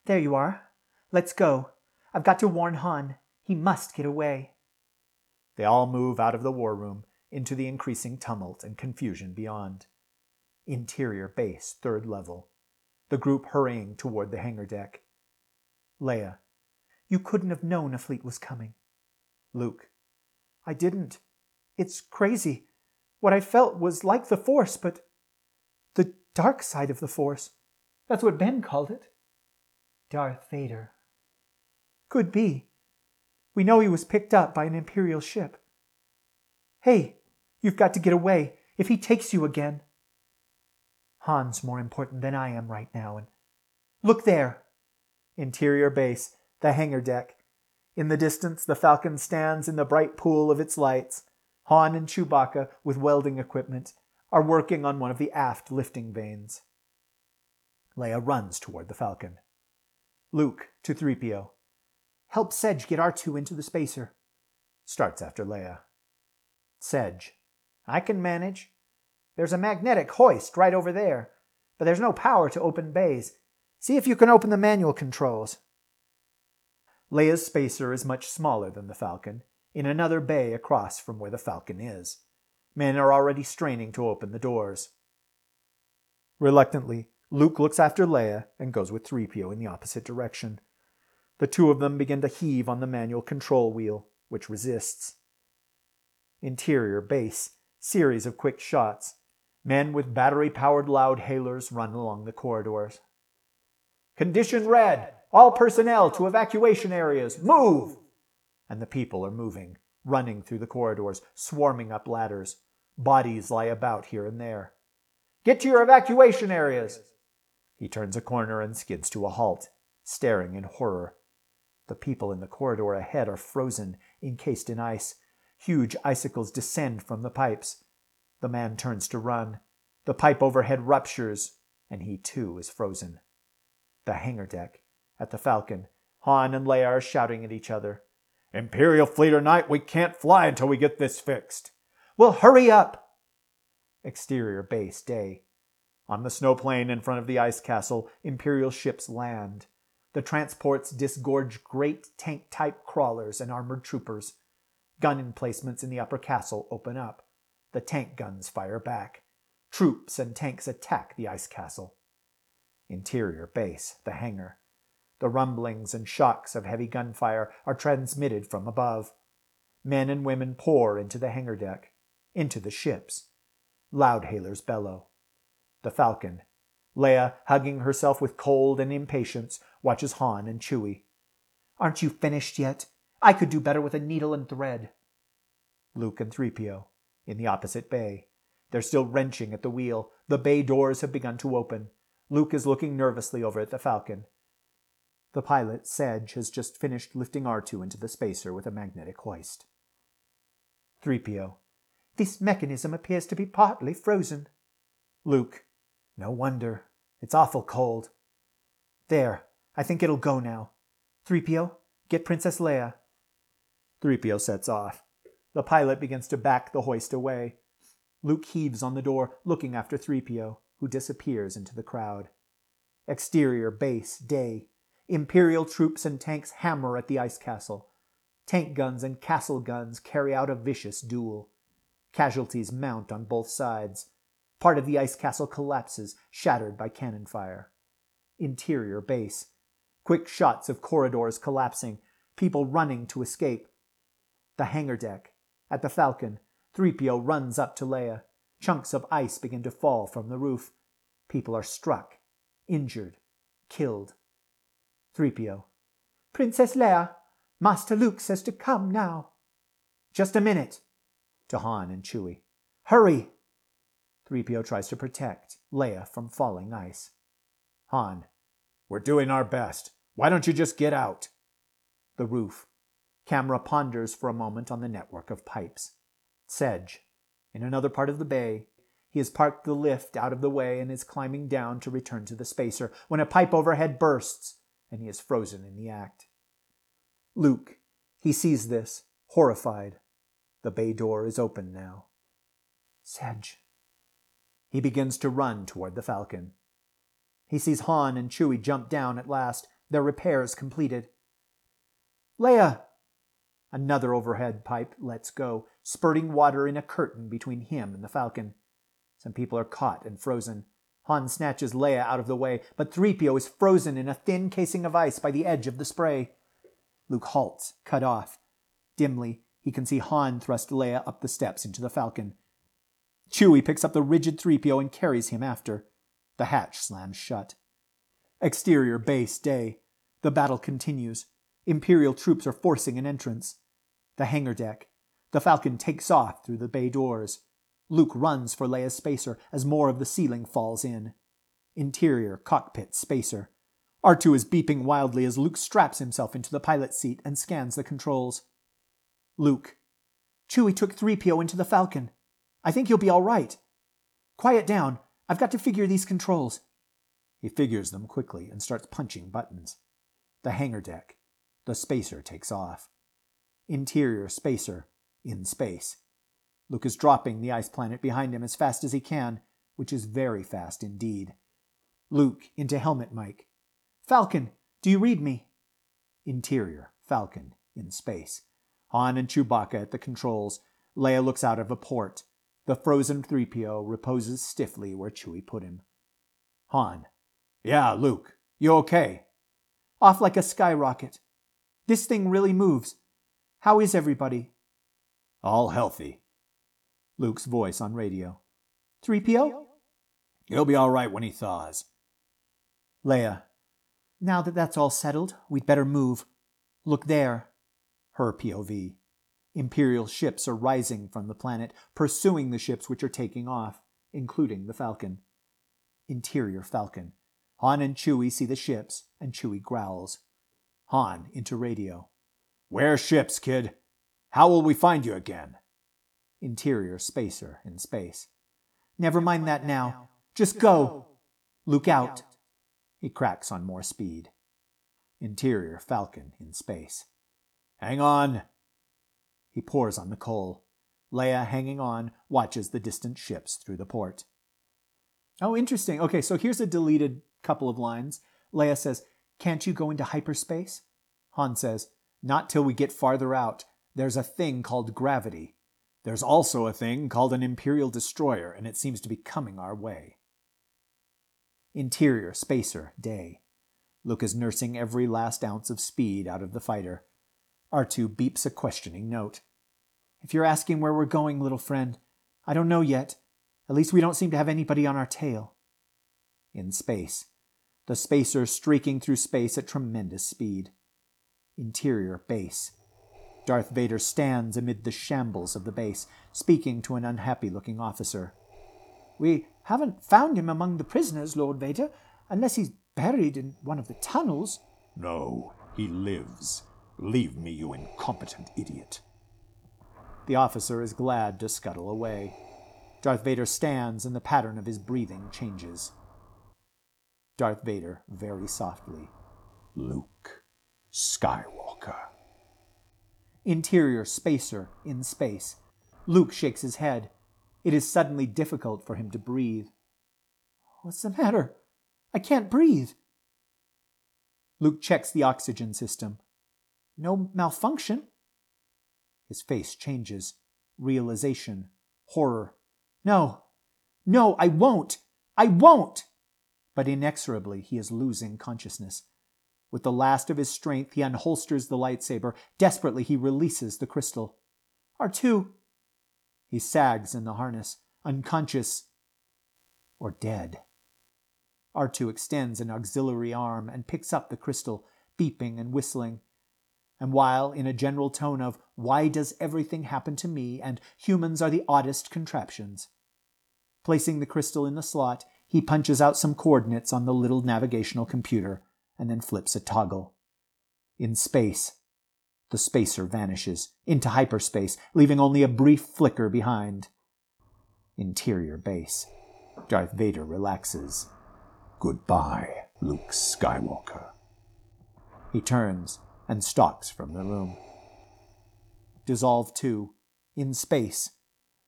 there you are. Let's go. I've got to warn Han. He must get away. They all move out of the war room into the increasing tumult and confusion beyond. Interior base, 3rd level. The group hurrying toward the hangar deck. Leia. You couldn't have known a fleet was coming. Luke. I didn't. It's crazy. What I felt was like the Force, but the dark side of the Force. That's what Ben called it. Darth Vader. Could be. We know he was picked up by an Imperial ship. Hey, you've got to get away if he takes you again. Han's more important than I am right now, and look there! Interior base, the hangar deck. In the distance, the Falcon stands in the bright pool of its lights. Han and Chewbacca, with welding equipment, are working on one of the aft lifting vanes. Leia runs toward the Falcon. Luke to 3PO. Help Sedge get R2 into the spacer. Starts after Leia. Sedge. I can manage. There's a magnetic hoist right over there, but there's no power to open bays. See if you can open the manual controls. Leia's spacer is much smaller than the Falcon, in another bay across from where the Falcon is. Men are already straining to open the doors. Reluctantly, Luke looks after Leia and goes with 3PO in the opposite direction. The two of them begin to heave on the manual control wheel, which resists. Interior base, series of quick shots. Men with battery-powered loudhailers run along the corridors. Condition red! All personnel to evacuation areas! Move! And the people are moving, running through the corridors, swarming up ladders. Bodies lie about here and there. Get to your evacuation areas! He turns a corner and skids to a halt, staring in horror. The people in the corridor ahead are frozen, encased in ice. Huge icicles descend from the pipes. The man turns to run. The pipe overhead ruptures, and he too is frozen. The hangar deck, at the Falcon, Han and Leia are shouting at each other. Imperial fleet or night, we can't fly until we get this fixed. Well, hurry up! Exterior base, day. On the snow plain in front of the ice castle, Imperial ships land. The transports disgorge great tank-type crawlers and armored troopers. Gun emplacements in the upper castle open up. The tank guns fire back. Troops and tanks attack the ice castle. Interior base, the hangar. The rumblings and shocks of heavy gunfire are transmitted from above. Men and women pour into the hangar deck, into the ships. Loudhailers bellow. The Falcon. Leia, hugging herself with cold and impatience, watches Han and Chewie. Aren't you finished yet? I could do better with a needle and thread. Luke and 3PO, in the opposite bay. They're still wrenching at the wheel. The bay doors have begun to open. Luke is looking nervously over at the Falcon. The pilot, Sedge, has just finished lifting R2 into the spacer with a magnetic hoist. 3PO. This mechanism appears to be partly frozen. Luke. No wonder. It's awful cold. There. I think it'll go now. 3PO, get Princess Leia. 3PO sets off. The pilot begins to back the hoist away. Luke heaves on the door, looking after 3PO, who disappears into the crowd. Exterior base, day. Imperial troops and tanks hammer at the ice castle. Tank guns and castle guns carry out a vicious duel. Casualties mount on both sides. Part of the ice castle collapses, shattered by cannon fire. Interior base. Quick shots of corridors collapsing, people running to escape. The hangar deck. At the Falcon, 3PO runs up to Leia. Chunks of ice begin to fall from the roof. People are struck, injured, killed. 3PO. Princess Leia, Master Luke says to come now. Just a minute. To Han and Chewie. Hurry! 3PO tries to protect Leia from falling ice. Han. We're doing our best. Why don't you just get out? The roof. Camera ponders for a moment on the network of pipes. Sedge. In another part of the bay, he has parked the lift out of the way and is climbing down to return to the spacer when a pipe overhead bursts and he is frozen in the act. Luke. He sees this, horrified. The bay door is open now. Sedge. He begins to run toward the Falcon. He sees Han and Chewie jump down at last, their repairs completed. Leia! Another overhead pipe lets go, spurting water in a curtain between him and the Falcon. Some people are caught and frozen. Han snatches Leia out of the way, but 3PO is frozen in a thin casing of ice by the edge of the spray. Luke halts, cut off. Dimly, he can see Han thrust Leia up the steps into the Falcon. Chewie picks up the rigid 3PO and carries him after. The hatch slams shut. Exterior base, day. The battle continues. Imperial troops are forcing an entrance. The hangar deck. The Falcon takes off through the bay doors. Luke runs for Leia's spacer as more of the ceiling falls in. Interior cockpit spacer. R2 is beeping wildly as Luke straps himself into the pilot seat and scans the controls. Luke. Chewie took 3PO into the Falcon. I think you'll be all right. Quiet down. I've got to figure these controls. He figures them quickly and starts punching buttons. The hangar deck. The spacer takes off. Interior spacer. In space. Luke is dropping the ice planet behind him as fast as he can, which is very fast indeed. Luke into helmet mic. Falcon, do you read me? Interior Falcon in space. Han and Chewbacca at the controls. Leia looks out of a port. The frozen 3PO reposes stiffly where Chewie put him. Han. Yeah, Luke. You okay? Off like a skyrocket. This thing really moves. How is everybody? All healthy. Luke's voice on radio. 3PO? He'll be all right when he thaws. Leia. Now that that's all settled, we'd better move. Look there. Her POV. Imperial ships are rising from the planet, pursuing the ships which are taking off, including the Falcon. Interior Falcon. Han and Chewie see the ships, and Chewie growls. Han into radio. Where ships, kid? How will we find you again? Interior spacer in space. Never mind that now. Just go. Luke out. He cracks on more speed. Interior Falcon in space. Hang on. He pours on the coal. Leia, hanging on, watches the distant ships through the port. Oh, interesting. Okay, so here's a deleted couple of lines. Leia says, can't you go into hyperspace? Han says, not till we get farther out. There's a thing called gravity. There's also a thing called an Imperial destroyer, and it seems to be coming our way. Interior spacer, day. Luke is nursing every last ounce of speed out of the fighter. R2 beeps a questioning note. If you're asking where we're going, little friend, I don't know yet. At least we don't seem to have anybody on our tail. In space. The spacer streaking through space at tremendous speed. Interior base. Darth Vader stands amid the shambles of the base, speaking to an unhappy-looking officer. We haven't found him among the prisoners, Lord Vader, unless he's buried in one of the tunnels. No, he lives. Leave me, you incompetent idiot. The officer is glad to scuttle away. Darth Vader stands and the pattern of his breathing changes. Darth Vader, very softly. Luke Skywalker. Interior spacer in space. Luke shakes his head. It is suddenly difficult for him to breathe. What's the matter? I can't breathe. Luke checks the oxygen system. No malfunction. His face changes. Realization. Horror. No, I won't! But inexorably he is losing consciousness. With the last of his strength, he unholsters the lightsaber. Desperately, he releases the crystal. R2! He sags in the harness, unconscious or dead. R2 extends an auxiliary arm and picks up the crystal, beeping and whistling. And while, in a general tone of, "Why does everything happen to me?" and "Humans are the oddest contraptions," placing the crystal in the slot, he punches out some coordinates on the little navigational computer and then flips a toggle. In space, the spacer vanishes into hyperspace, leaving only a brief flicker behind. Interior base. Darth Vader relaxes. "Goodbye, Luke Skywalker." He turns and stalks from the room. Dissolve 2. In space.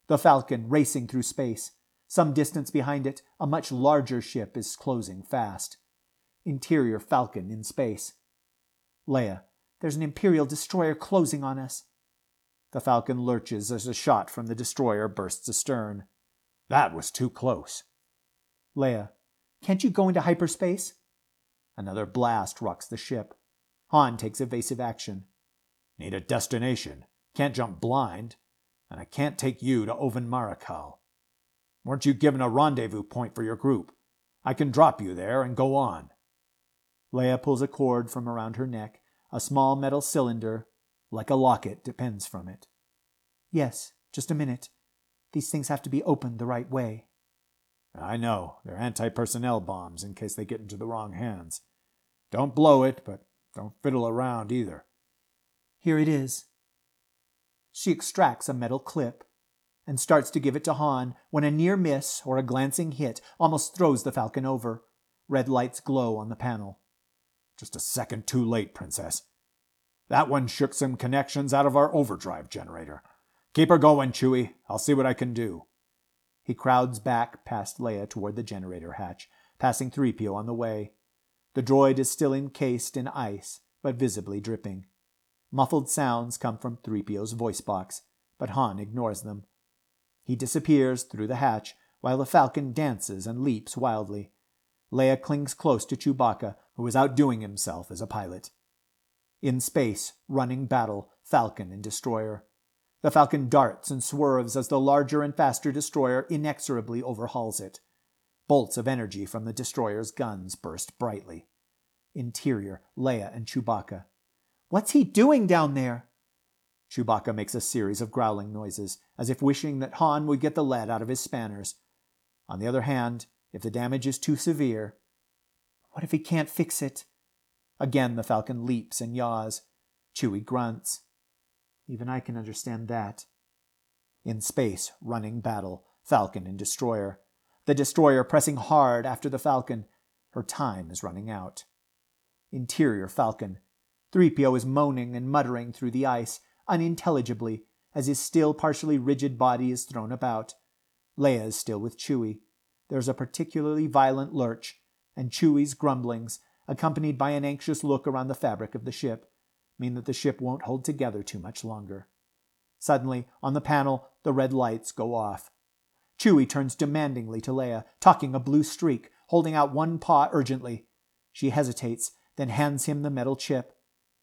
The Falcon racing through space. Some distance behind it, a much larger ship is closing fast. Interior Falcon in space. Leia, there's an Imperial destroyer closing on us. The Falcon lurches as a shot from the destroyer bursts astern. That was too close. Leia, can't you go into hyperspace? Another blast rocks the ship. Han takes evasive action. Need a destination. Can't jump blind. And I can't take you to Ovan Marical. Weren't you given a rendezvous point for your group? I can drop you there and go on. Leia pulls a cord from around her neck. A small metal cylinder, like a locket, depends from it. Yes, just a minute. These things have to be opened the right way. I know. They're anti-personnel bombs in case they get into the wrong hands. Don't blow it, but don't fiddle around either. Here it is. She extracts a metal clip and starts to give it to Han when a near miss or a glancing hit almost throws the Falcon over. Red lights glow on the panel. Just a second too late, Princess. That one shook some connections out of our overdrive generator. Keep her going, Chewie. I'll see what I can do. He crowds back past Leia toward the generator hatch, passing 3PO on the way. The droid is still encased in ice, but visibly dripping. Muffled sounds come from 3PO's voice box, but Han ignores them. He disappears through the hatch, while the Falcon dances and leaps wildly. Leia clings close to Chewbacca, who is outdoing himself as a pilot. In space, running battle, Falcon and destroyer. The Falcon darts and swerves as the larger and faster destroyer inexorably overhauls it. Bolts of energy from the destroyer's guns burst brightly. Interior, Leia and Chewbacca. What's he doing down there? Chewbacca makes a series of growling noises, as if wishing that Han would get the lead out of his spanners. On the other hand, if the damage is too severe... What if he can't fix it? Again the Falcon leaps and yaws. Chewie grunts. Even I can understand that. In space, running battle, Falcon and destroyer. The destroyer pressing hard after the Falcon. Her time is running out. Interior Falcon. 3PO is moaning and muttering through the ice, unintelligibly, as his still partially rigid body is thrown about. Leia is still with Chewie. There's a particularly violent lurch, and Chewie's grumblings, accompanied by an anxious look around the fabric of the ship, mean that the ship won't hold together too much longer. Suddenly, on the panel, the red lights go off. Chewie turns demandingly to Leia, talking a blue streak, holding out one paw urgently. She hesitates, then hands him the metal chip.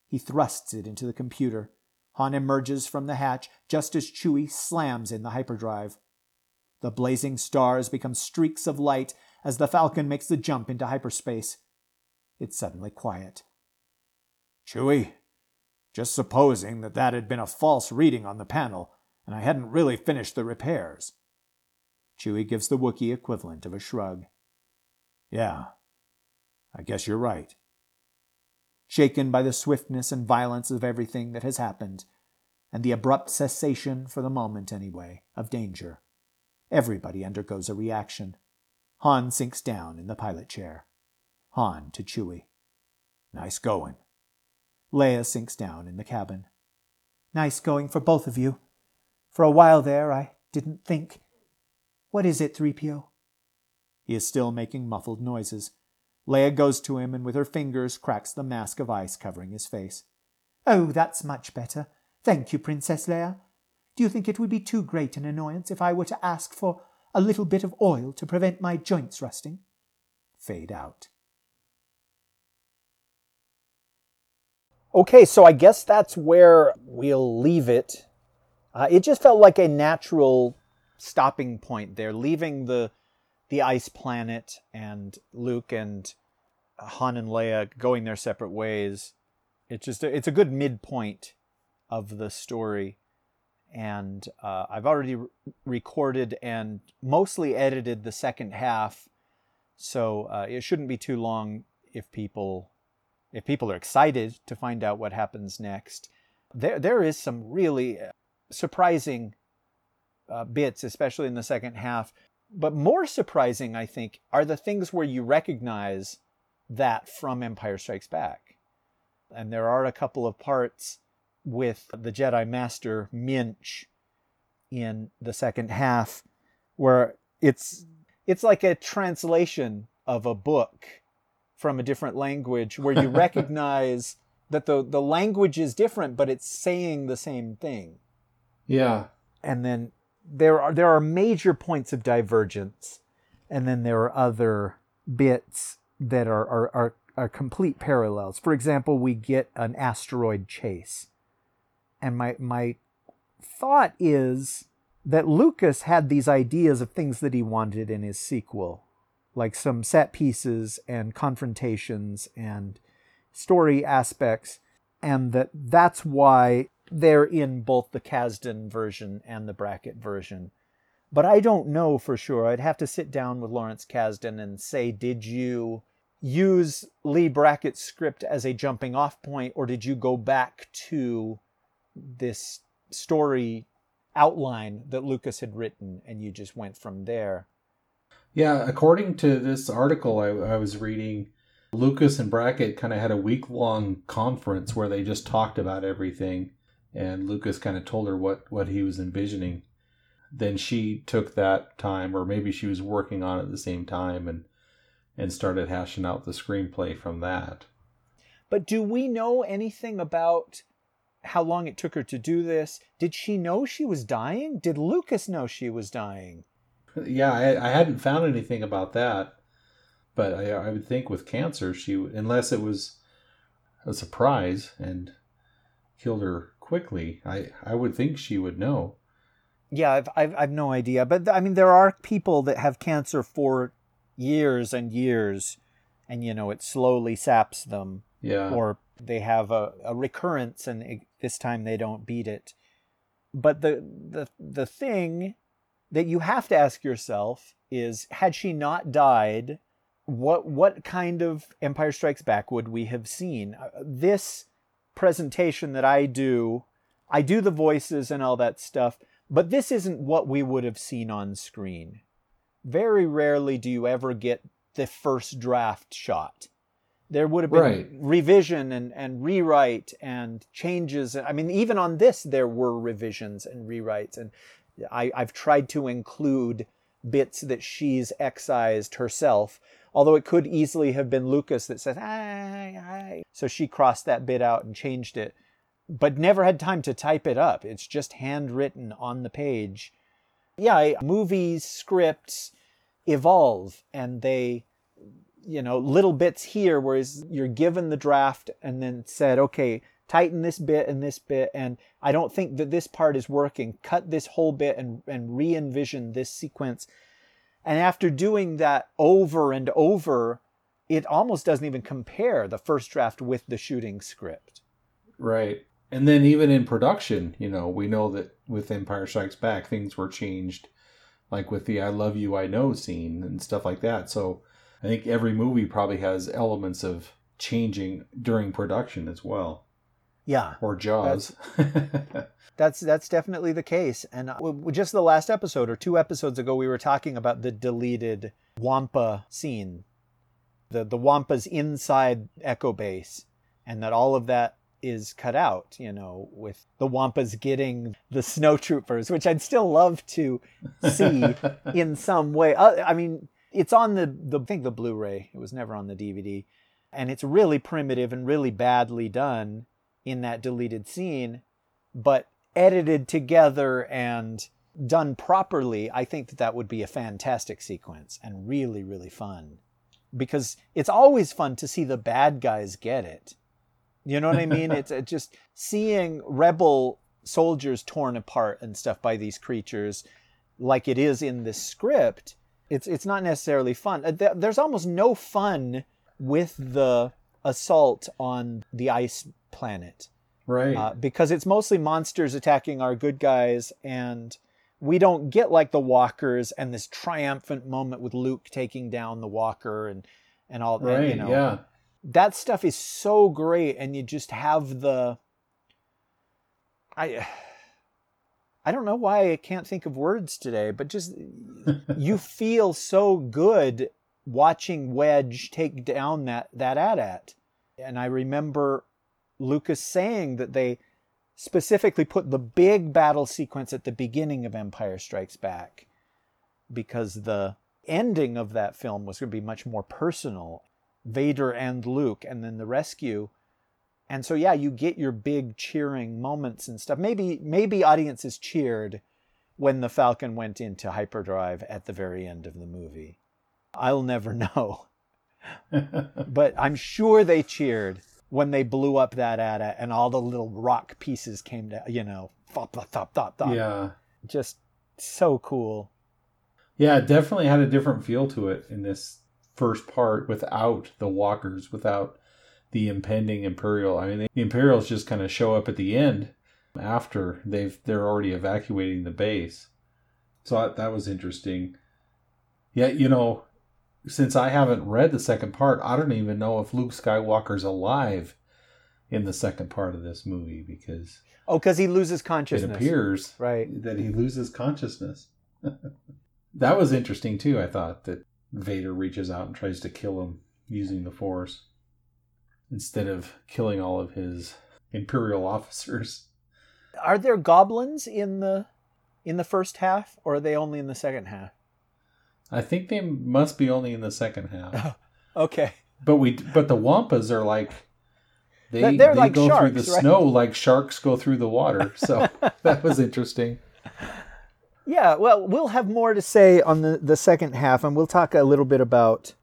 He thrusts it into the computer. Han emerges from the hatch just as Chewie slams in the hyperdrive. The blazing stars become streaks of light as the Falcon makes the jump into hyperspace. It's suddenly quiet. Chewie, just supposing that had been a false reading on the panel, and I hadn't really finished the repairs. Chewie gives the Wookiee equivalent of a shrug. Yeah, I guess you're right. Shaken by the swiftness and violence of everything that has happened, and the abrupt cessation, for the moment anyway, of danger, everybody undergoes a reaction. Han sinks down in the pilot chair. Han to Chewie. Nice going. Leia sinks down in the cabin. Nice going for both of you. For a while there, I didn't think. What is it, 3PO? He is still making muffled noises. Leia goes to him and with her fingers cracks the mask of ice covering his face. Oh, that's much better. Thank you, Princess Leia. Do you think it would be too great an annoyance if I were to ask for a little bit of oil to prevent my joints rusting? Fade out. Okay, so I guess that's where we'll leave it. It just felt like a natural stopping point there, leaving the ice planet and Luke and Han and Leia going their separate ways. It's a good midpoint of the story, and I've already recorded and mostly edited the second half, so it shouldn't be too long if people are excited to find out what happens next. There is some really surprising bits, especially in the second half, but more surprising, I think, are the things where you recognize that from Empire Strikes Back. And there are a couple of parts with the Jedi Master Minch in the second half where it's like a translation of a book from a different language where you recognize that the language is different, but it's saying the same thing. Yeah. And then there are major points of divergence, and then there are other bits that are complete parallels. For example, we get an asteroid chase. And my thought is that Lucas had these ideas of things that he wanted in his sequel, like some set pieces and confrontations and story aspects, and that's why they're in both the Kasdan version and the Brackett version. But I don't know for sure. I'd have to sit down with Lawrence Kasdan and say, did you use Lee Brackett's script as a jumping off point, or did you go back to this story outline that Lucas had written and you just went from there? Yeah, according to this article I was reading, Lucas and Brackett kind of had a week-long conference where they just talked about everything, and Lucas kind of told her what he was envisioning. Then she took that time, or maybe she was working on it at the same time, and started hashing out the screenplay from that. But do we know anything about how long it took her to do this? Did she know she was dying? Did Lucas know she was dying? Yeah, I hadn't found anything about that. But I would think with cancer, unless it was a surprise and killed her quickly, I would think she would know. Yeah, I've no idea. But, I mean, there are people that have cancer for years and years, and, you know, it slowly saps them. Yeah. Or they have a recurrence, and this time they don't beat it. But the thing that you have to ask yourself is, had she not died, what kind of Empire Strikes Back would we have seen? This presentation that I do the voices and all that stuff, but this isn't what we would have seen on screen. Very rarely do you ever get the first draft shot. There would have been revision and rewrite and changes. I mean, even on this, there were revisions and rewrites. And I've tried to include bits that she's excised herself, although it could easily have been Lucas that says, aye. So she crossed that bit out and changed it, but never had time to type it up. It's just handwritten on the page. Yeah, movies, scripts evolve, and they... you know, little bits here, whereas you're given the draft and then said, okay, tighten this bit, and I don't think that this part is working. Cut this whole bit and re-envision this sequence. And after doing that over and over, it almost doesn't even compare the first draft with the shooting script. Right. And then even in production, you know, we know that with Empire Strikes Back, things were changed, like with the I Love You, I Know scene and stuff like that. So I think every movie probably has elements of changing during production as well. Yeah. Or Jaws. That's definitely the case. And just the last episode or two episodes ago, we were talking about the deleted Wampa scene. The Wampa's inside Echo Base, and that all of that is cut out, you know, with the Wampas getting the snowtroopers, which I'd still love to see in some way. I mean, it's on the I think the Blu-ray. It was never on the DVD. And it's really primitive and really badly done in that deleted scene, but edited together and done properly, I think that would be a fantastic sequence and really, really fun. Because it's always fun to see the bad guys get it. You know what I mean? It's just seeing rebel soldiers torn apart and stuff by these creatures like it is in this script. It's not necessarily fun. There's almost no fun with the assault on the ice planet. Right. Because it's mostly monsters attacking our good guys, and we don't get like the walkers and this triumphant moment with Luke taking down the walker and all that. Right, you know, yeah. That stuff is so great, and you just have the... I don't know why I can't think of words today, but just you feel so good watching Wedge take down that AT-AT. And I remember Lucas saying that they specifically put the big battle sequence at the beginning of Empire Strikes Back because the ending of that film was going to be much more personal. Vader and Luke, and then the rescue. And so, yeah, you get your big cheering moments and stuff. Maybe audiences cheered when the Falcon went into hyperdrive at the very end of the movie. I'll never know. But I'm sure they cheered when they blew up that AT-AT and all the little rock pieces came down, you know, thop, thop, thop, thop, thop. Yeah. Just so cool. Yeah, it definitely had a different feel to it in this first part without the walkers, without the impending Imperial. I mean, the Imperials just kind of show up at the end after they're already evacuating the base. So that was interesting. Yeah, you know, since I haven't read the second part, I don't even know if Luke Skywalker's alive in the second part of this movie because... Oh, because he loses consciousness. It appears that he loses consciousness. That was interesting, too, I thought, that Vader reaches out and tries to kill him using the Force instead of killing all of his Imperial officers. Are there goblins in the first half, or are they only in the second half? I think they must be only in the second half. Oh, okay. But the Wampas are like they're like go sharks, through the snow like sharks go through the water. So that was interesting. Yeah, well, we'll have more to say on the second half, and we'll talk a little bit about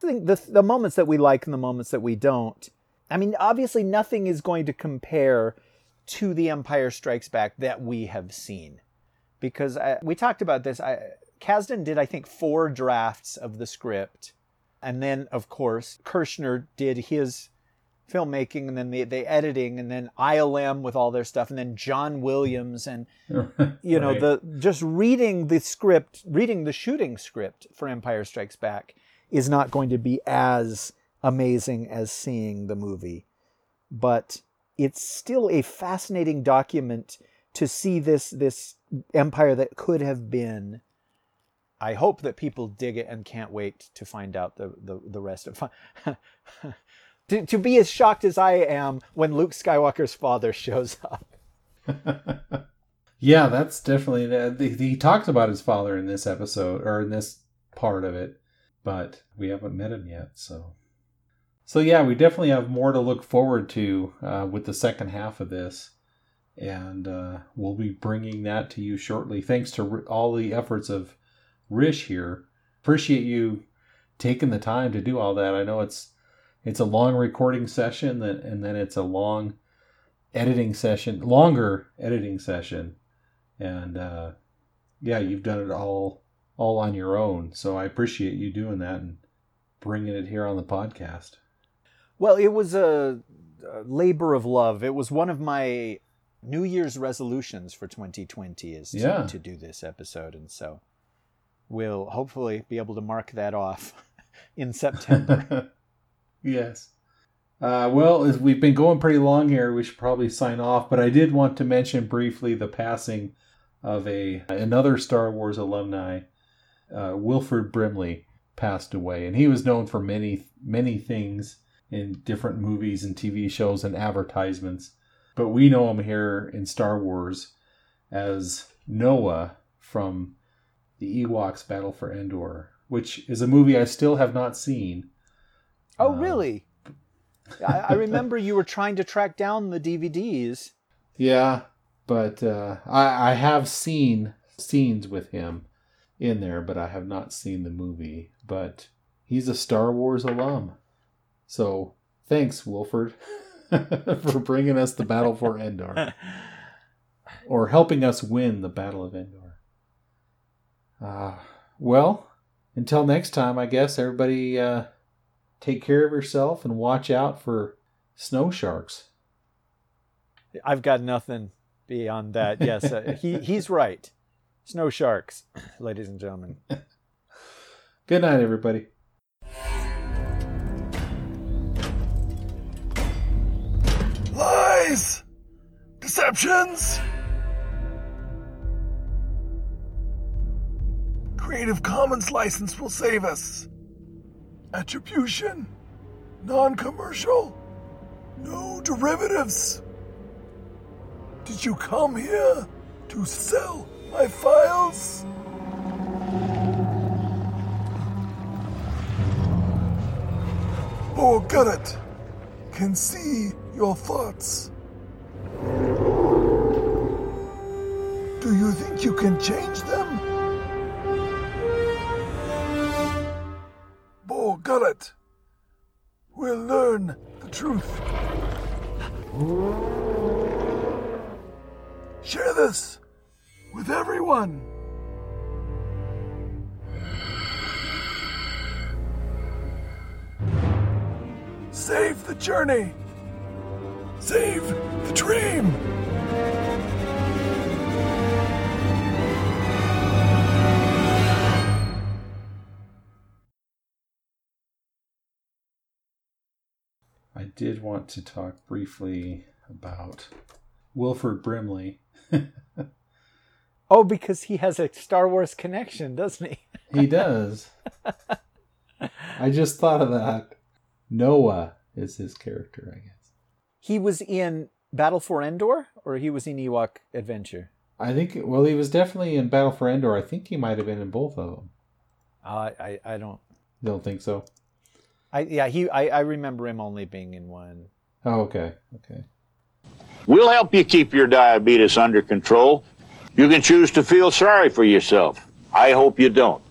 the moments that we like and the moments that we don't. I mean, obviously nothing is going to compare to The Empire Strikes Back that we have seen. Because we talked about this. Kasdan did, I think, 4 drafts of the script. And then, of course, Kirshner did his filmmaking, and then the editing, and then ILM with all their stuff, and then John Williams, and you know, just reading the script, reading the shooting script for Empire Strikes Back is not going to be as amazing as seeing the movie, but it's still a fascinating document to see this empire that could have been. I hope that people dig it and can't wait to find out the rest of it. To be as shocked as I am when Luke Skywalker's father shows up. Yeah, that's definitely... He talks about his father in this episode, or in this part of it, but we haven't met him yet, so... So yeah, we definitely have more to look forward to with the second half of this, and we'll be bringing that to you shortly. Thanks to all the efforts of Rish here. Appreciate you taking the time to do all that. I know it's a long recording session, and then it's a long editing session, longer editing session. And yeah, you've done it all on your own. So I appreciate you doing that and bringing it here on the podcast. Well, it was a labor of love. It was one of my New Year's resolutions for 2020 is to do this episode. And so we'll hopefully be able to mark that off in September. Yes. Well, we've been going pretty long here. We should probably sign off. But I did want to mention briefly the passing of another Star Wars alumni. Wilford Brimley passed away. And he was known for many, many things. in different movies and TV shows and advertisements. But we know him here in Star Wars as Noah from the Ewoks' Battle for Endor, which is a movie I still have not seen. Oh, really? I remember you were trying to track down the DVDs. Yeah, but I have seen scenes with him in there, but I have not seen the movie. But he's a Star Wars alum. So thanks, Wilford, for bringing us the Battle for Endor. Or helping us win the Battle of Endor. Well, until next time, I guess, everybody... take care of yourself and watch out for snow sharks. I've got nothing beyond that. Yes, he's right. Snow sharks, ladies and gentlemen. Good night, everybody. Lies! Deceptions! Creative Commons license will save us. Attribution, non-commercial, no derivatives. Did you come here to sell my files? Bo-Katan can see your thoughts. Do you think you can change them? Bo-Katan will learn the truth. Share this with everyone. Save the journey. Save the dream. I did want to talk briefly about Wilford Brimley. Oh, because he has a Star Wars connection, doesn't he? He does. I just thought of that. Noah is his character, I guess. He was in Battle for Endor, or he was in Ewok Adventure? I think, well, he was definitely in Battle for Endor. I think he might have been in both of them. I don't... You don't think so? I remember him only being in one. Oh, okay. We'll help you keep your diabetes under control. You can choose to feel sorry for yourself. I hope you don't.